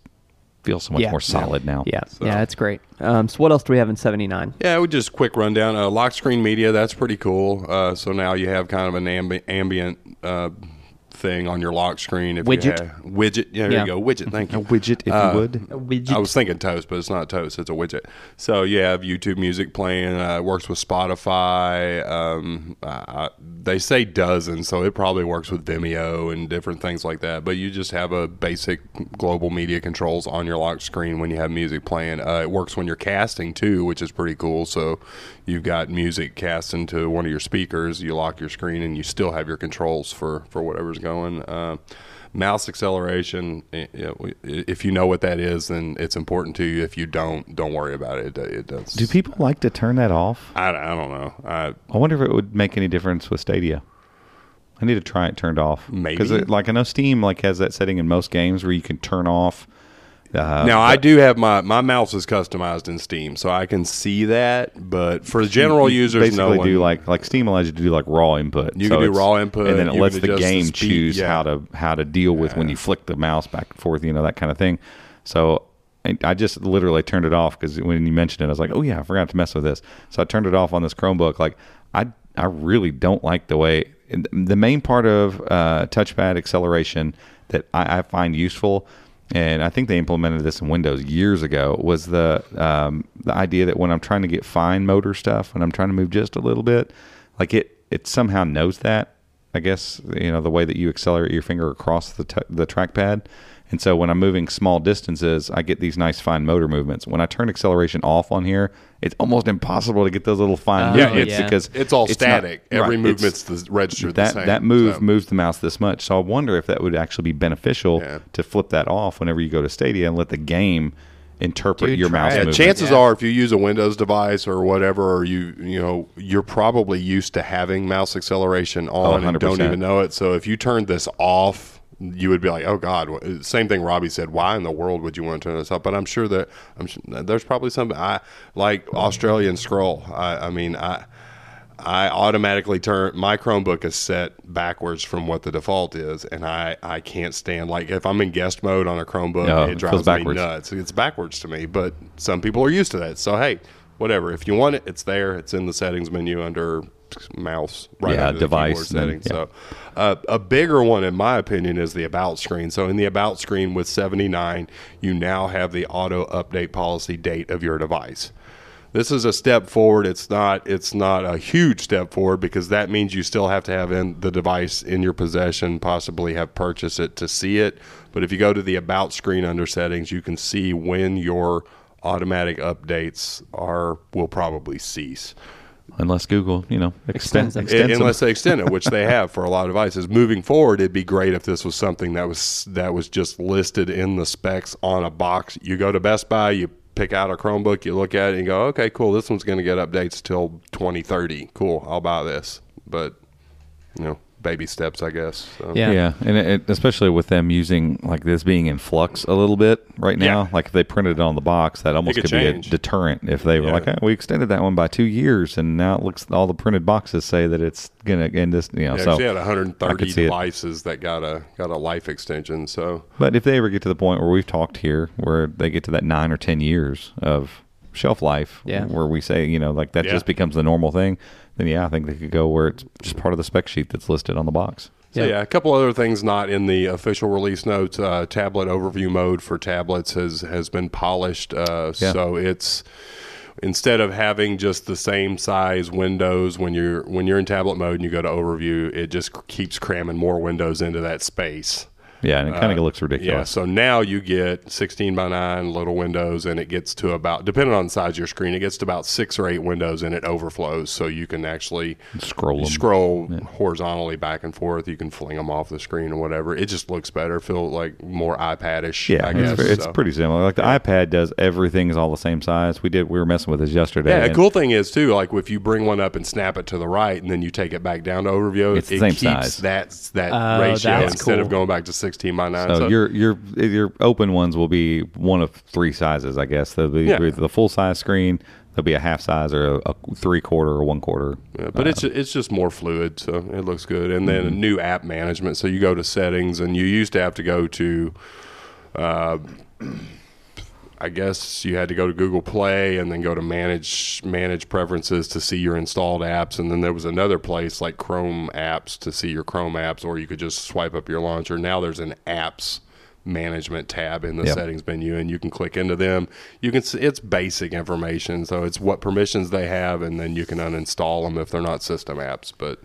Feels so much more solid now. Yeah, so. Yeah, it's great. So what else do we have in 79? Yeah, we just quick rundown. Lock screen media, that's pretty cool. So now you have kind of an ambient thing on your lock screen. If widget. Widget. Yeah, there you go. Widget. Thank you. A widget, if you would. A widget. I was thinking toast, but it's not toast. It's a widget. So you have YouTube Music playing. Works with Spotify. They say dozens, so it probably works with Vimeo and different things like that. But you just have a basic global media controls on your lock screen when you have music playing. It works when you're casting, too, which is pretty cool. So you've got music cast into one of your speakers. You lock your screen, and you still have your controls for whatever's going. Mouse acceleration, if you know what that is, then it's important to you. If you don't worry about it. It does. Do people like to turn that off? I don't know. I wonder if it would make any difference with Stadia. I need to try it turned off. Maybe. Because like, I know Steam like has that setting in most games where you can turn off. Now, I do have my mouse is customized in Steam, so I can see that. But for general users, basically no one, do like Steam allows you to do like raw input. You can do raw input, and then it lets the game choose how to deal with when you flick the mouse back and forth, you know, that kind of thing. So I just literally turned it off because when you mentioned it, I was like, oh yeah, I forgot to mess with this. So I turned it off on this Chromebook. Like I really don't like the way the main part of touchpad acceleration that I find useful. And I think they implemented this in Windows years ago, was the idea that when I'm trying to get fine motor stuff, when I'm trying to move just a little bit, like it somehow knows that, I guess, you know, the way that you accelerate your finger across the trackpad. And so when I'm moving small distances, I get these nice fine motor movements. When I turn acceleration off on here, it's almost impossible to get those little fine movements because it's all static. Every movement's registered the same. That move moves the mouse this much. So I wonder if that would actually be beneficial to flip that off whenever you go to Stadia and let the game interpret your mouse movement. Chances are, if you use a Windows device or whatever, or you're probably used to having mouse acceleration on and don't even know it. So if you turn this off, you would be like, oh God! Same thing Robbie said. Why in the world would you want to turn this off? But I'm sure that there's probably some. I like Australian scroll. I mean, I automatically turn my Chromebook is set backwards from what the default is, and I can't stand, like, if I'm in guest mode on a Chromebook, it drives me nuts. It's backwards to me, but some people are used to that. So hey, whatever. If you want it, it's there. It's in the settings menu under mouse, right? Yeah, device settings. Yeah. So a bigger one, in my opinion, is the about screen. So in the about screen with 79, you now have the auto update policy date of your device. This is a step forward. It's not a huge step forward because that means you still have to have the device in your possession, possibly have purchased it to see it. But if you go to the about screen under settings, you can see when your automatic updates will probably cease. Unless Google, extends unless they extend it, which they have for a lot of devices. Moving forward, it'd be great if this was something that was just listed in the specs on a box. You go to Best Buy, you pick out a Chromebook, you look at it, and you go, okay, cool, this one's going to get updates till 2030. Cool, I'll buy this. But, baby steps, I guess. So. Yeah. And especially with them using, like, this being in flux a little bit right now, like if they printed it on the box, that almost could be a deterrent if they were like, hey, we extended that one by 2 years, and now it looks, all the printed boxes say that it's going to end this, so they had 130 devices that got a life extension. So, but if they ever get to the point where we've talked here, where they get to that 9 or 10 years of shelf life, where we say, that just becomes the normal thing, then I think they could go where it's just part of the spec sheet that's listed on the box. So a couple other things not in the official release notes. Tablet overview mode for tablets has been polished. So it's, instead of having just the same size windows when you're in tablet mode and you go to overview, it just keeps cramming more windows into that space. Yeah, and it kind of looks ridiculous. Yeah, so now you get 16 by 9 little windows, and it gets to about, depending on the size of your screen, it gets to about 6 or 8 windows, and it overflows. So you can actually scroll horizontally back and forth. You can fling them off the screen or whatever. It just looks better. Feels like more iPad-ish, I guess. It's pretty similar. Like the iPad does, everything is all the same size. We were messing with this yesterday. Yeah, the cool thing is, too, like if you bring one up and snap it to the right, and then you take it back down to overview, it keeps that ratio instead of going back to 6. 16 by 9. So your open ones will be one of 3 sizes, I guess. There'll be the full size screen. There'll be a half size or a 3/4 or 1/4. Yeah, but it's just more fluid, so it looks good. And then a new app management. So you go to settings, and you used to have to go to I guess you had to go to Google Play and then go to manage preferences to see your installed apps. And then there was another place like Chrome apps to see your Chrome apps, or you could just swipe up your launcher. Now there's an apps management tab in the settings menu, and you can click into them. You can see it's basic information. So it's what permissions they have, and then you can uninstall them if they're not system apps. But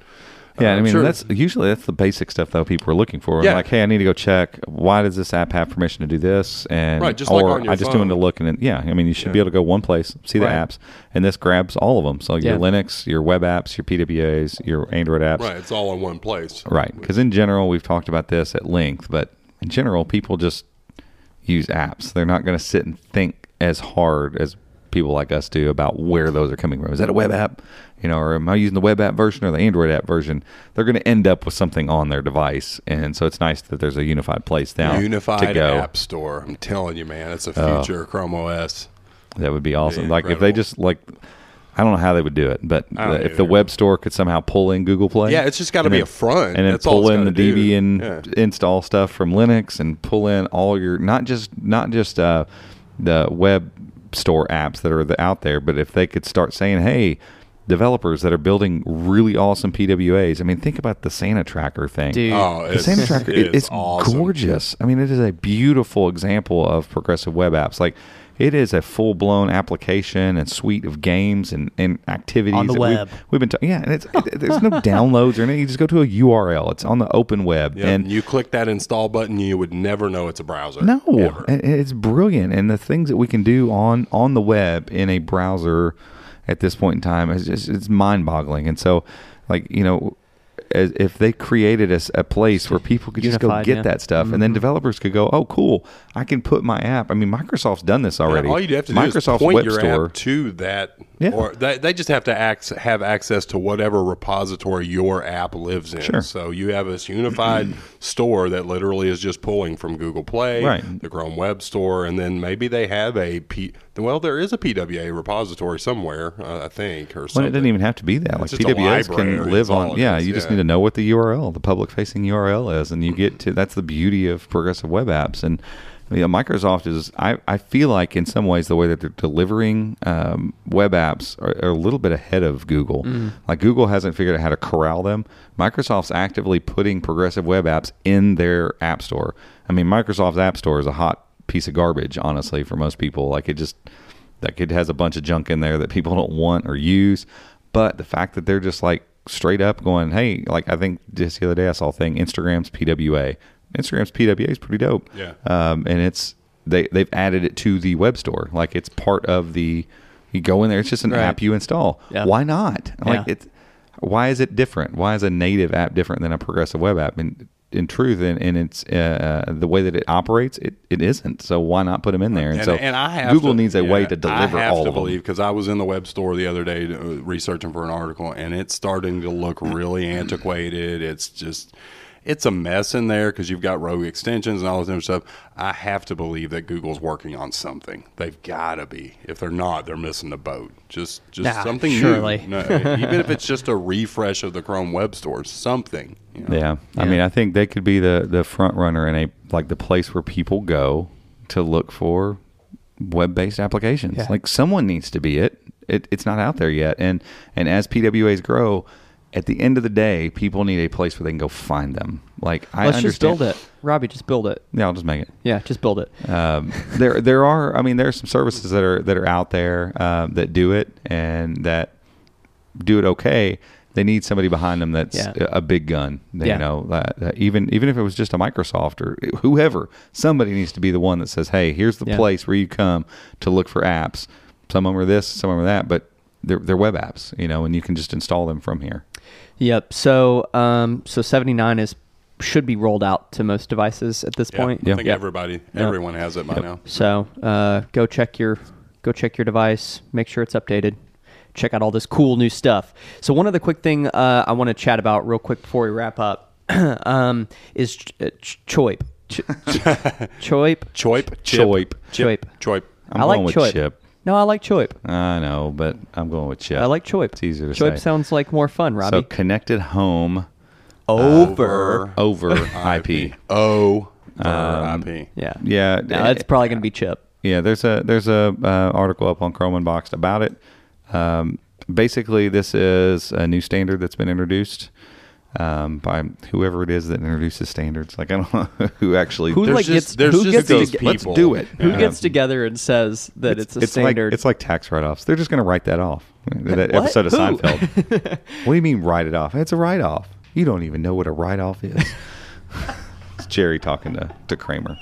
yeah, I mean, sure. That's usually the basic stuff that people are looking for. Yeah. Like, hey, I need to go check. Why does this app have permission to do this? And right, just or like on your I just wanted to look and I mean, you should be able to go one place, see the apps, and this grabs all of them. So your Linux, your web apps, your PWAs, your Android apps. Right, it's all in one place. Right, because in general, we've talked about this at length, but in general, people just use apps. They're not going to sit and think as hard as people like us do about where those are coming from. Is that a web app? You know, or am I using the web app version or the Android app version? They're going to end up with something on their device. And so it's nice that there's a unified place now. Unified to go. App store. I'm telling you, man, it's a future Chrome OS. That would be awesome. Be like if they just like, I don't know how they would do it, but if the web store could somehow pull in Google Play. Yeah, it's just got to be a front. And then pull in the Debian install stuff from Linux and pull in all your, not just the web store apps that are out there, but if they could start saying, hey, developers that are building really awesome PWAs. I mean, think about the Santa Tracker thing. Dude. Oh, the Santa Tracker, it's awesome. Gorgeous. I mean, it is a beautiful example of progressive web apps. Like, it is a full-blown application and suite of games and activities. On the web. We've been talking. Yeah, and there's no downloads or anything. You just go to a URL. It's on the open web. Yep. And you click that install button, you would never know it's a browser. No. Ever. It's brilliant. And the things that we can do on the web in a browser at this point in time, it's mind-boggling. And so, like, you know, if they created a place where people could just go get that stuff, and then developers could go, oh, cool, I can put my app. I mean, Microsoft's done this already. Yeah, all you have to Microsoft's do is point your app to that, or they just have to have access to whatever repository your app lives in. Sure. So you have this unified store that literally is just pulling from Google Play, the Chrome Web Store, and then maybe they have there is a PWA repository somewhere, I think, or something. Well, it doesn't even have to be that. It's like PWAs can live on. Yeah, you just need to know what the URL, the public-facing URL is, and you get to. That's the beauty of progressive web apps. And you know, Microsoft is. I feel like in some ways the way that they're delivering web apps are a little bit ahead of Google. Like Google hasn't figured out how to corral them. Microsoft's actively putting progressive web apps in their app store. I mean, Microsoft's app store is a hot piece of garbage, honestly, for most people. Like it has a bunch of junk in there that people don't want or use. But the fact that they're just like straight up going, hey, like I think just the other day I saw a thing, Instagram's PWA is pretty dope. Yeah. And it's they've added it to the web store. Like it's part of the, you go in there, it's just an app you install. Yeah. Why not? Like why is it different? Why is a native app different than a progressive web app? And in truth, and it's the way that it operates, it isn't. So why not put them in there? And Google needs a way to deliver all of them. I have to believe, because I was in the web store the other day researching for an article, and it's starting to look really antiquated. It's just, it's a mess in there because you've got rogue extensions and all this other stuff. I have to believe that Google's working on something. They've got to be. If they're not, they're missing the boat. Just something new. No, even if it's just a refresh of the Chrome Web Store, something. You know? Yeah. I mean, I think they could be the front runner in the place where people go to look for web-based applications. Yeah. Like someone needs to be it. It's not out there yet. And as PWAs grow, at the end of the day, people need a place where they can go find them. Like I understand. Just build it. Robbie, just build it. Yeah, I'll just make it. Yeah, just build it. There are some services that are out there that do it and that do it okay. They need somebody behind them that's a big gun. You know, even if it was just a Microsoft or whoever, somebody needs to be the one that says, "Hey, here's the place where you come to look for apps. Some of them are this, some of them are that, but they're web apps, you know, and you can just install them from here." Yep. So, 79 should be rolled out to most devices at this point. I think everyone has it by now. So, go check your device, make sure it's updated, check out all this cool new stuff. So, one other quick thing I want to chat about real quick before we wrap up is Choip. Choip. I'm going with Chip. No, I like Choip. I know, but I'm going with Chip. I like Choip. It's easier to say. Choip sounds like more fun, Robbie. So connected home over IP. Yeah. Yeah. No, it's probably going to be Chip. Yeah, there's a article up on Chrome Unboxed about it. Basically, this is a new standard that's been introduced by whoever it is that introduces standards. Like, I don't know who actually... Who gets together and says that it's a standard? It's like tax write-offs. They're just going to write that off. That episode of Seinfeld. What do you mean write it off? It's a write-off. You don't even know what a write-off is. It's Jerry talking to Kramer.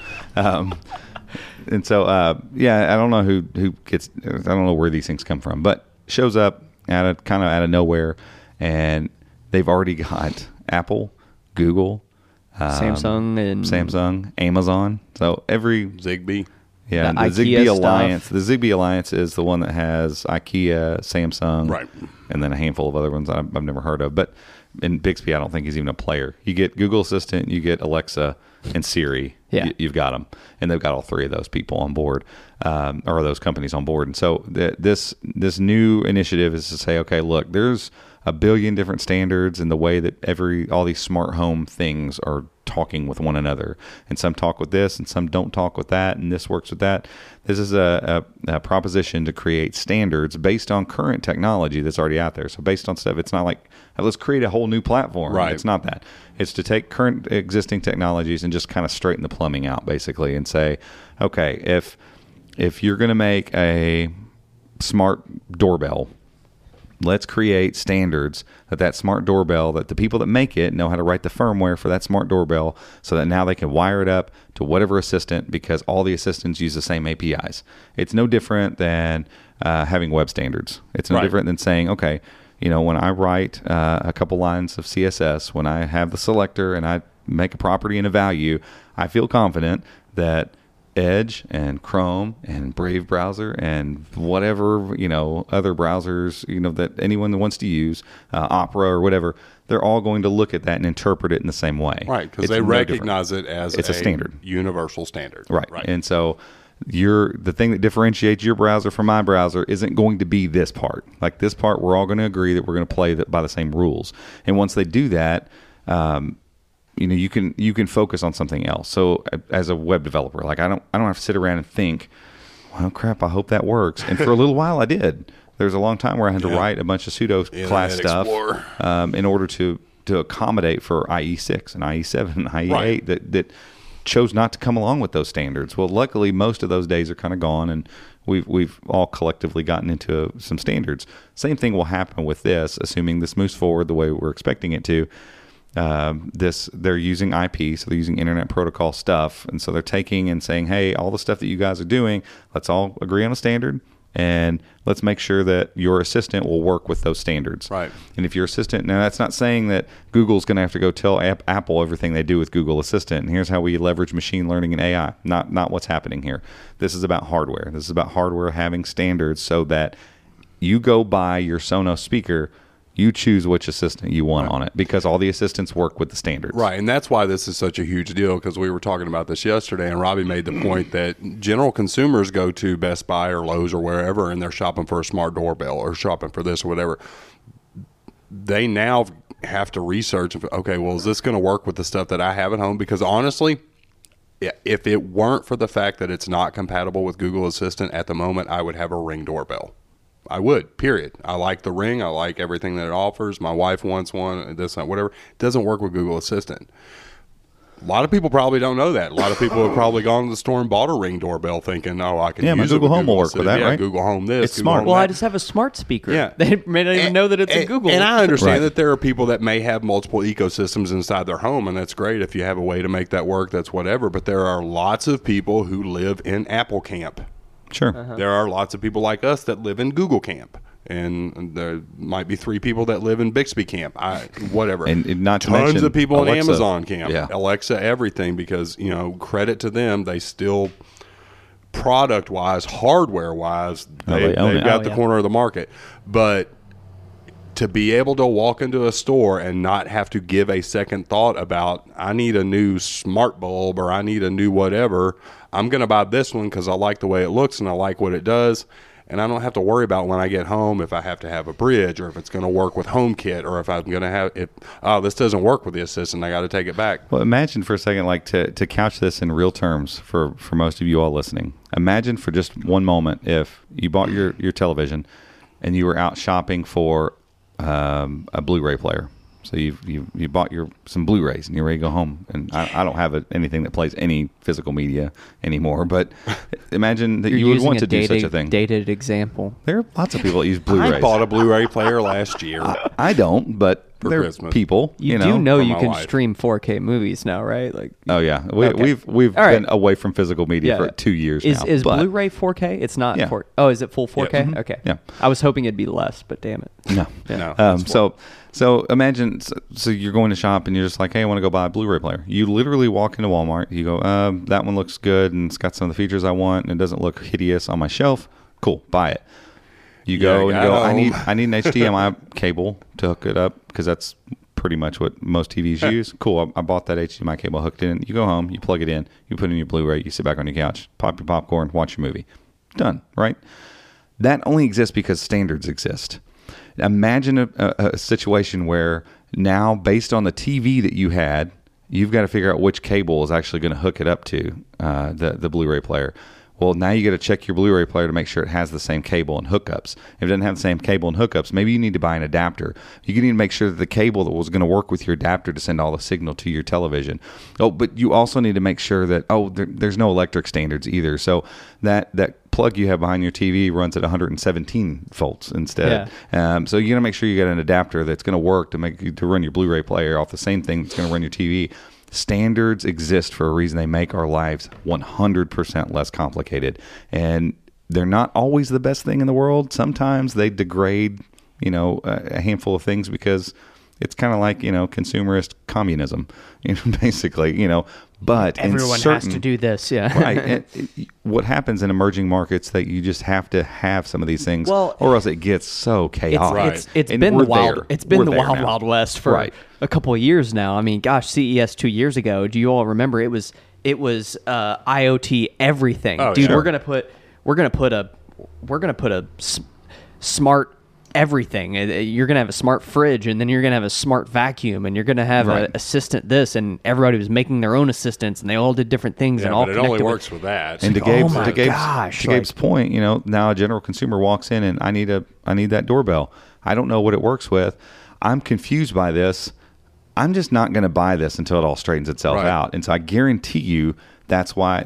And so, yeah, I don't know who gets... I don't know where these things come from, but shows up out of nowhere, and they've already got Apple, Google, Samsung, Amazon. So every... Zigbee. Yeah, the Zigbee Alliance. The Zigbee Alliance is the one that has IKEA, Samsung, right, and then a handful of other ones I've never heard of. But in Bixby, I don't think he's even a player. You get Google Assistant, you get Alexa, and Siri. Yeah. You've got them. And they've got all three of those people on board, or those companies on board. And so this new initiative is to say, okay, look, there's a billion different standards in the way that all these smart home things are talking with one another. And some talk with this, and some don't talk with that, and this works with that. This is a proposition to create standards based on current technology that's already out there. So based on stuff, it's not like, let's create a whole new platform. Right. It's not that. It's to take current existing technologies and just kind of straighten the plumbing out, basically, and say, okay, if you're going to make a smart doorbell, let's create standards that smart doorbell, that the people that make it know how to write the firmware for that smart doorbell, so that now they can wire it up to whatever assistant, because all the assistants use the same APIs. It's no different than having web standards. It's no different than saying, okay, you know, when I write a couple lines of CSS, when I have the selector and I make a property and a value, I feel confident that Edge and Chrome and Brave browser and whatever, you know, other browsers, you know, that anyone that wants to use Opera or whatever, they're all going to look at that and interpret it in the same way, right? Because they recognize it as it's a standard, universal standard, right? And so the thing that differentiates your browser from my browser isn't going to be this part. Like, this part, we're all going to agree that we're going to play by the same rules. And once they do that, you know, you can focus on something else. So as a web developer, like, I don't have to sit around and think, well, crap, I hope that works. And for a little while I did. There's a long time where I had to write a bunch of pseudo class stuff in order to accommodate for IE6 and IE7 and IE8 that chose not to come along with those standards. Well, luckily most of those days are kind of gone, and we've all collectively gotten into some standards. Same thing will happen with this, assuming this moves forward the way we're expecting it to. They're using IP, so they're using internet protocol stuff, and so they're taking and saying, hey, all the stuff that you guys are doing, let's all agree on a standard, and let's make sure that your assistant will work with those standards. Right. And if your assistant... Now, that's not saying that Google's going to have to go tell Apple everything they do with Google Assistant, and here's how we leverage machine learning and AI. Not what's happening here. This is about hardware. This is about hardware having standards so that you go buy your Sonos speaker, you choose which assistant you want on it, because all the assistants work with the standards. Right, and that's why this is such a huge deal, because we were talking about this yesterday, and Robbie made the point that general consumers go to Best Buy or Lowe's or wherever, and they're shopping for a smart doorbell or shopping for this or whatever. They now have to research, okay, well, is this going to work with the stuff that I have at home? Because honestly, if it weren't for the fact that it's not compatible with Google Assistant at the moment, I would have a Ring doorbell. I would, period. I like the Ring. I like everything that it offers. My wife wants one, this, that, whatever. It doesn't work with Google Assistant. A lot of people probably don't know that. A lot of people have probably gone to the store and bought a Ring doorbell thinking, oh, I can use it. Yeah, Google Home will work with that, right? Google Home this. It's smart. Well, I just have a smart speaker. Yeah. They may not even know that it's a Google. And I understand that there are people that may have multiple ecosystems inside their home, and that's great. If you have a way to make that work, that's whatever. But there are lots of people who live in Apple camp. Sure. There are lots of people like us that live in Google camp, and there might be 3 people that live in Bixby camp, whatever. And not to mention, tons of people in Amazon camp, Alexa, everything, because, you know, credit to them, they still, product-wise, hardware-wise, they've got the corner of the market. But to be able to walk into a store and not have to give a second thought about, I need a new smart bulb or I need a new whatever, I'm going to buy this one because I like the way it looks and I like what it does, and I don't have to worry about when I get home if I have to have a bridge or if it's going to work with HomeKit or if I'm going to have it. Oh, this doesn't work with the assistant. I got to take it back. Well, imagine for a second, like to couch this in real terms for most of you all listening. Imagine for just one moment if you bought your television and you were out shopping for a Blu-ray player. So you bought some Blu-rays and you're ready to go home. And I don't have anything that plays any physical media anymore. But imagine that you would want to do such a thing. Dated example. There are lots of people that use Blu-rays. I bought a Blu-ray player last year. I don't, but there are people. You can stream 4K movies now, right? Like oh yeah, we've right. been away from physical media for 2 years now. Is Blu-ray 4K? It's not. Yeah. 4K. Oh, is it full 4K? Yeah. Mm-hmm. Okay. Yeah. I was hoping it'd be less, but damn it. No. Yeah. No. So imagine, so you're going to shop and you're just like, hey, I want to go buy a Blu-ray player. You literally walk into Walmart. You go, that one looks good and it's got some of the features I want and it doesn't look hideous on my shelf. Cool, buy it. You go and go, I need an HDMI cable to hook it up because that's pretty much what most TVs use. Cool, I bought that HDMI cable, hooked it in. You go home, you plug it in, you put in your Blu-ray, you sit back on your couch, pop your popcorn, watch your movie. Done, right? That only exists because standards exist. Imagine a situation where now, based on the TV that you had, you've got to figure out which cable is actually going to hook it up to the Blu-ray player. Well, now you got to check your Blu-ray player to make sure it has the same cable and hookups. If it doesn't have the same cable and hookups, maybe you need to buy an adapter. You need to make sure that the cable that was going to work with your adapter to send all the signal to your television. Oh, but you also need to make sure that, there's no electric standards either. So that plug you have behind your TV runs at 117 volts instead. Yeah. So you got to make sure you got an adapter that's going to work to run your Blu-ray player off the same thing that's going to run your TV. Standards exist for a reason. They make our lives 100% less complicated, and they're not always the best thing in the world. Sometimes they degrade, a handful of things because it's kind of like, consumerist communism, basically, but everyone has to do this. Yeah. Right. What happens in emerging markets that you just have to have some of these things, or else it gets so chaotic. It's been the wild wild west for a couple of years now. I mean, gosh, CES 2 years ago. Do you all remember? It was IoT everything. Oh, dude, sure. we're gonna put a smart everything. You're gonna have a smart fridge, and then you're gonna have a smart vacuum, and you're gonna have an assistant this, and everybody was making their own assistants, and they all did different things, and all. But it only works with that. And to Gabe's point, now a general consumer walks in, and I need that doorbell. I don't know what it works with. I'm confused by this. I'm just not gonna buy this until it all straightens itself out. And so I guarantee you, that's why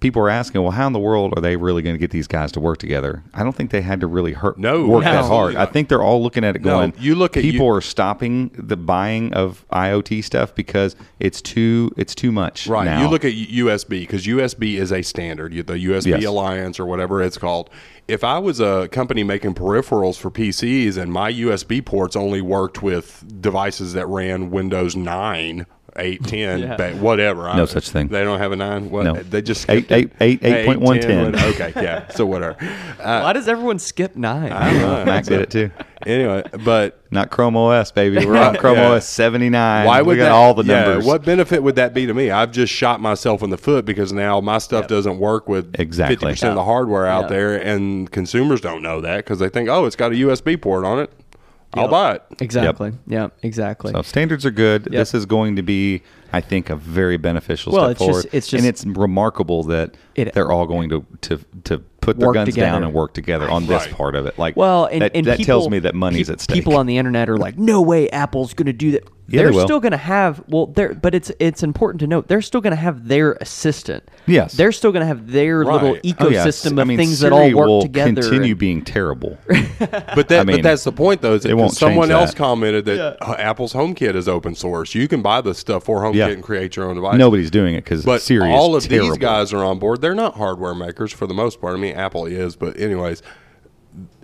people are asking, well, how in the world are they really going to get these guys to work together? I don't think they had to really work that hard. I think they're all looking at it going, people are stopping the buying of IoT stuff because it's too much. Right. Now. You look at USB because USB is a standard, the USB Alliance or whatever it's called. If I was a company making peripherals for PCs and my USB ports only worked with devices that ran Windows 9, 8, 10, whatever. No such thing. They don't have a 9. What? No. They just skip 8.110. Okay, yeah. So whatever. Why does everyone skip 9? I don't know. Mac did it too. Anyway, but not Chrome OS, baby. We're on Chrome OS 79. Why would we got all the numbers? What benefit would that be to me? I've just shot myself in the foot because now my stuff doesn't work with 50% of the hardware out there, and consumers don't know that because they think, it's got a USB port on it. I'll buy it. Exactly. Exactly. So standards are good. Yep. This is going to be, I think, a very beneficial step forward. And it's remarkable that they're all going to put their guns down and work together on this part of it. That tells me that money's at stake. People on the internet are like, no way Apple's going to do that. Yeah, they're still going to have, but it's important to note, they're still going to have their assistant. Yes. They're still going to have their little ecosystem of things Siri that all work together. Continue being terrible. But that's the point, though. Someone else commented that Apple's HomeKit is open source. You can buy the stuff for HomeKit and create your own device. Nobody's doing it because Siri is all of terrible. These guys are on board. They're not hardware makers for the most part. I mean, Apple is, but anyways.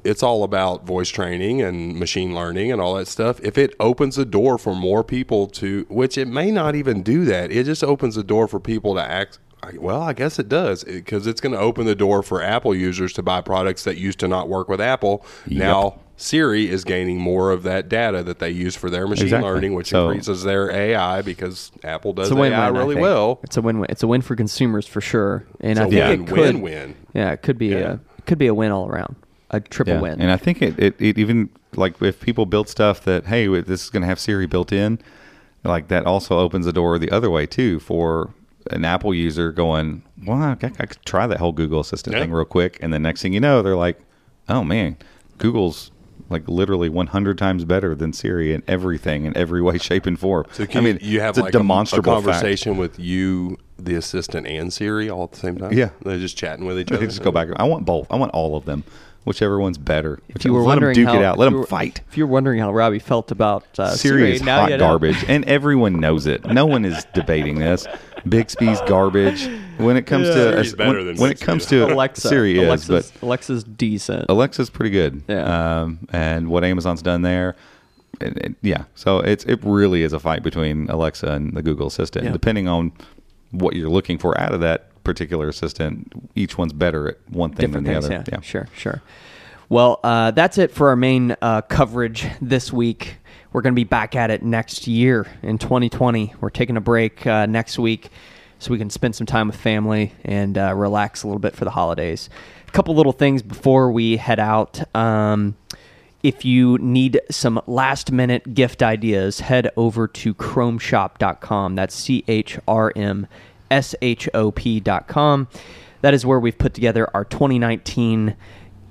It's all about voice training and machine learning and all that stuff. If it opens the door for more people to, which it may not even do that, it just opens the door for people to act. Well, I guess it does because it's going to open the door for Apple users to buy products that used to not work with Apple. Yep. Now Siri is gaining more of that data that they use for their machine learning, which increases their AI because Apple does AI really well. It's a win-win. It's a win for consumers for sure, and I think it could be a win all around. a triple win. And I think it even, like, if people build stuff that, hey, this is going to have Siri built in, like, that also opens the door the other way too for an Apple user going, well, I could try that whole Google Assistant thing real quick. And the next thing you know, they're like, oh man, Google's like literally 100 times better than Siri in everything, in every way, shape, and form. So I mean, you have like a demonstrable conversation with you, the assistant, and Siri all at the same time. Yeah, they're just chatting with each other. They just go back. I want both. I want all of them. Whichever one's better. If you were wondering how, let them duke it out. Let them fight. If you're wondering how Robbie felt about Siri is hot garbage, and everyone knows it. No one is debating this. Bixby's garbage. When it comes to Alexa, Siri is, but Alexa's decent. Alexa's pretty good. Yeah. And what Amazon's done there, so it really is a fight between Alexa and the Google Assistant, depending on what you're looking for out of that particular assistant. Each one's better at one thing than the other. Yeah. Sure. Well, that's it for our main coverage this week. We're going to be back at it next year in 2020. We're taking a break next week so we can spend some time with family and relax a little bit for the holidays. A couple little things before we head out. If you need some last-minute gift ideas, head over to chromeshop.com. That's CHROMESHOP.com. That is where we've put together our 2019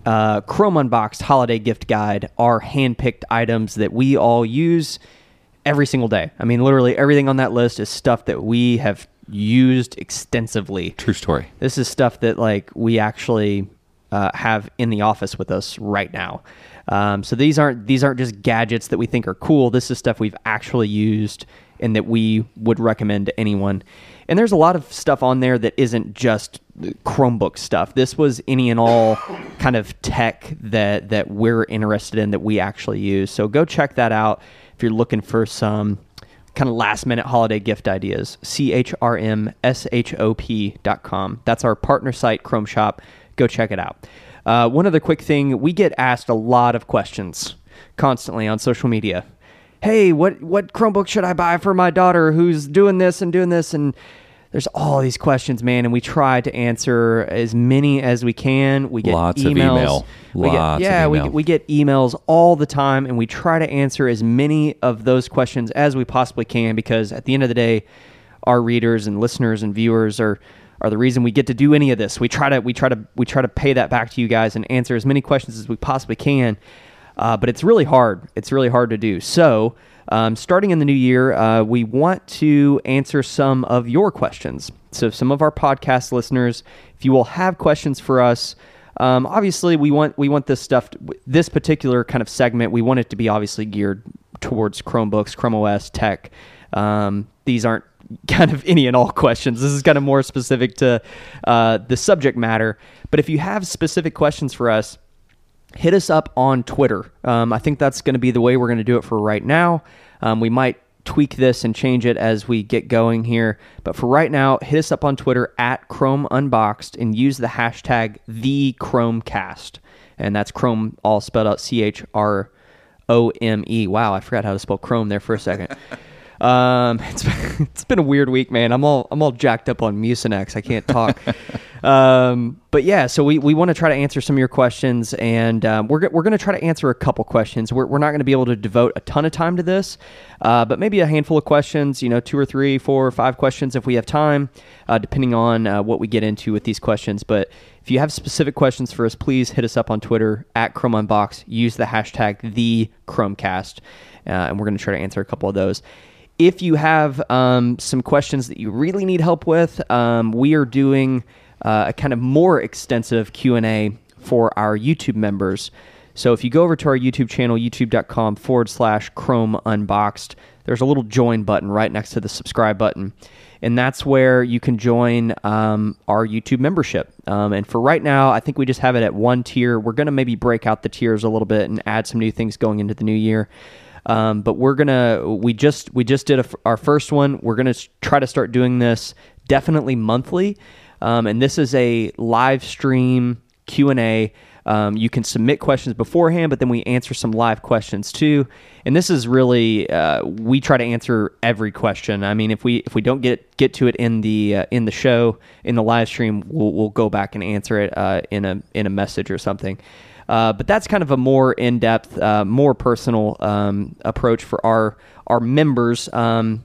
Chrome Unboxed Holiday Gift Guide, our handpicked items that we all use every single day. I mean, literally everything on that list is stuff that we have used extensively. True story. This is stuff that, like, we actually have in the office with us right now. So these aren't just gadgets that we think are cool. This is stuff we've actually used and that we would recommend to anyone. And there's a lot of stuff on there that isn't just Chromebook stuff. This was any and all kind of tech that we're interested in, that we actually use. So go check that out if you're looking for some kind of last-minute holiday gift ideas. CHRMSHOP.com. That's our partner site, Chrome Shop. Go check it out. One other quick thing. We get asked a lot of questions constantly on social media. Hey, what Chromebook should I buy for my daughter who's doing this? And there's all these questions, man, and we try to answer as many as we can. We get lots emails. Of email. We get emails all the time, and we try to answer as many of those questions as we possibly can, because at the end of the day, our readers and listeners and viewers are the reason we get to do any of this. We try to pay that back to you guys and answer as many questions as we possibly can. But it's really hard. It's really hard to do. So starting in the new year, we want to answer some of your questions. So some of our podcast listeners, if you will have questions for us, obviously we want this stuff, this particular kind of segment, we want it to be obviously geared towards Chromebooks, Chrome OS, tech. These aren't kind of any and all questions. This is kind of more specific to the subject matter. But if you have specific questions for us, hit us up on Twitter. I think that's going to be the way we're going to do it for right now. We might tweak this and change it as we get going here. But for right now, hit us up on Twitter at Chrome Unboxed and use the hashtag #TheChromecast. And that's Chrome all spelled out CHROME. Wow, I forgot how to spell Chrome there for a second. It's been a weird week, man. I'm all jacked up on Mucinex. I can't talk. But yeah, so we want to try to answer some of your questions, and we're going to try to answer a couple questions. We're not going to be able to devote a ton of time to this, but maybe a handful of questions, 2 or 3, 4 or 5 questions if we have time, depending on what we get into with these questions. But if you have specific questions for us, please hit us up on Twitter at Chrome Unboxed. Use the hashtag #TheChromecast, and we're going to try to answer a couple of those. If you have some questions that you really need help with, we are doing a kind of more extensive Q&A for our YouTube members. So if you go over to our YouTube channel, youtube.com/Chrome Unboxed, there's a little join button right next to the subscribe button. And that's where you can join our YouTube membership. And for right now, I think we just have it at one tier. We're going to maybe break out the tiers a little bit and add some new things going into the new year. But we just did our first one. We're going to try to start doing this definitely monthly. And this is a live stream Q&A. You can submit questions beforehand, but then we answer some live questions too. And this is really, we try to answer every question. I mean, if we don't get to it in the show, in the live stream, we'll go back and answer it in a message or something. But that's kind of a more in-depth, more personal approach for our members to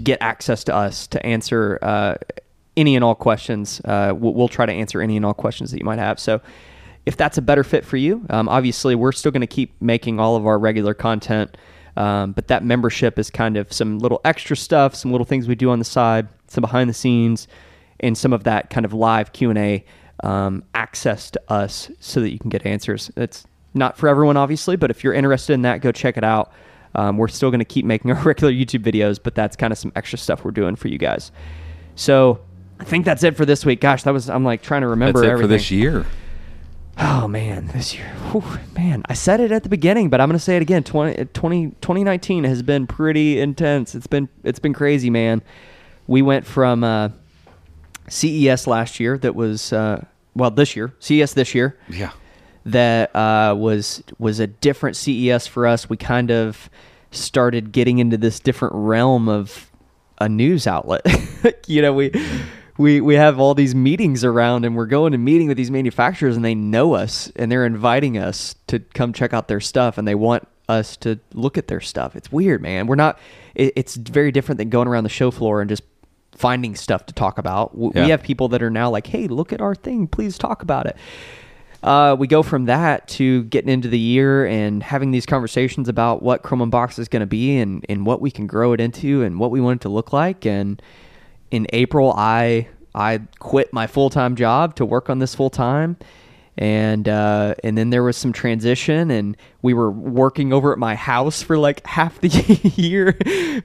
get access to us, to answer any and all questions. We'll try to answer any and all questions that you might have. So if that's a better fit for you, obviously we're still going to keep making all of our regular content, but that membership is kind of some little extra stuff, some little things we do on the side, some behind the scenes, and some of that kind of live Q&A access to us so that you can get answers. It's not for everyone, obviously, but if you're interested in that, go check it out. We're still going to keep making our regular YouTube videos, but that's kind of some extra stuff we're doing for you guys. So I think that's it for this week. Gosh, that was, I'm like trying to remember everything. That's it for this year. Oh, man, this year. Whew, man, I said it at the beginning, but I'm going to say it again. 2019 has been pretty intense. It's been crazy, man. We went from CES last year that was, well, this year, CES this year. Yeah. That was a different CES for us. We kind of started getting into this different realm of a news outlet. You know, we have all these meetings around, and we're going to meeting with these manufacturers, and they know us, and they're inviting us to come check out their stuff, and they want us to look at their stuff. It's weird, man. We're not. It's very different than going around the show floor and just finding stuff to talk about. Yeah. We have people that are now like, "Hey, look at our thing. Please talk about it." We go from that to getting into the year and having these conversations about what Chrome Unboxed is going to be and what we can grow it into and what we want it to look like. And in April, I quit my full-time job to work on this full-time. And then there was some transition, and we were working over at my house for like half the year,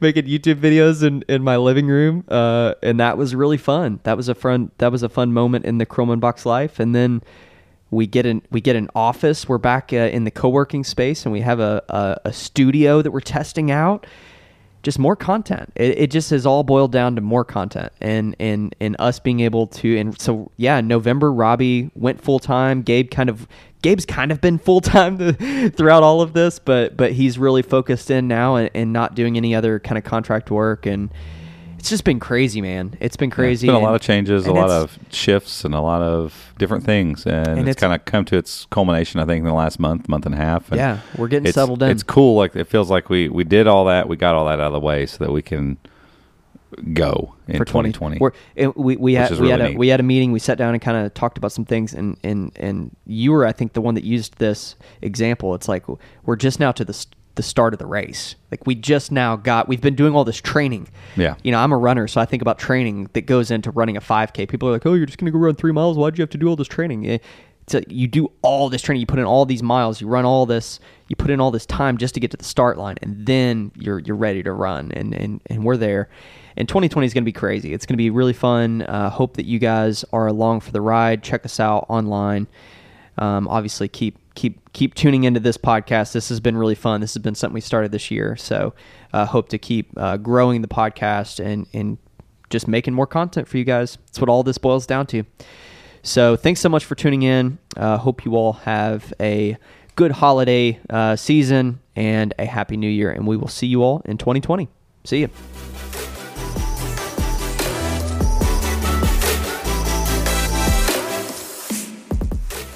making YouTube videos in my living room. And that was really fun. That was a fun moment in the Chrome Unboxed life. And then we get an office. We're back in the co-working space, and we have a studio that we're testing out. Just more content. It just has all boiled down to more content and us being able to. And so, yeah, in November, Robbie went full-time. Gabe's kind of been full-time throughout all of this, but he's really focused in now and not doing any other kind of contract work. And it's just been crazy, man. It's been crazy. Yeah, it's been a lot of changes, a lot of shifts, and a lot of different things. And it's kind of come to its culmination, I think, in the last month and a half. And yeah, we're getting settled in. It's cool. Like, it feels like we did all that. We got all that out of the way so that we can go in 2020. We had a meeting. We sat down and kind of talked about some things. And you were, I think, the one that used this example. It's like we're just now to the start of the race. Like we've been doing all this training. Yeah. You know, I'm a runner, so I think about training that goes into running a 5K. People are like, "Oh, you're just going to go run 3 miles. Why'd you have to do all this training?" It's like, you do all this training, you put in all these miles, you run all this, you put in all this time just to get to the start line, and then you're ready to run. And we're there. And 2020 is going to be crazy. It's going to be really fun. Hope that you guys are along for the ride. Check us out online. Obviously keep tuning into this podcast. This has been really fun. This has been something we started this year. So hope to keep growing the podcast and just making more content for you guys. That's what all this boils down to. So thanks so much for tuning in. Hope you all have a good holiday season and a happy new year. And we will see you all in 2020. See you.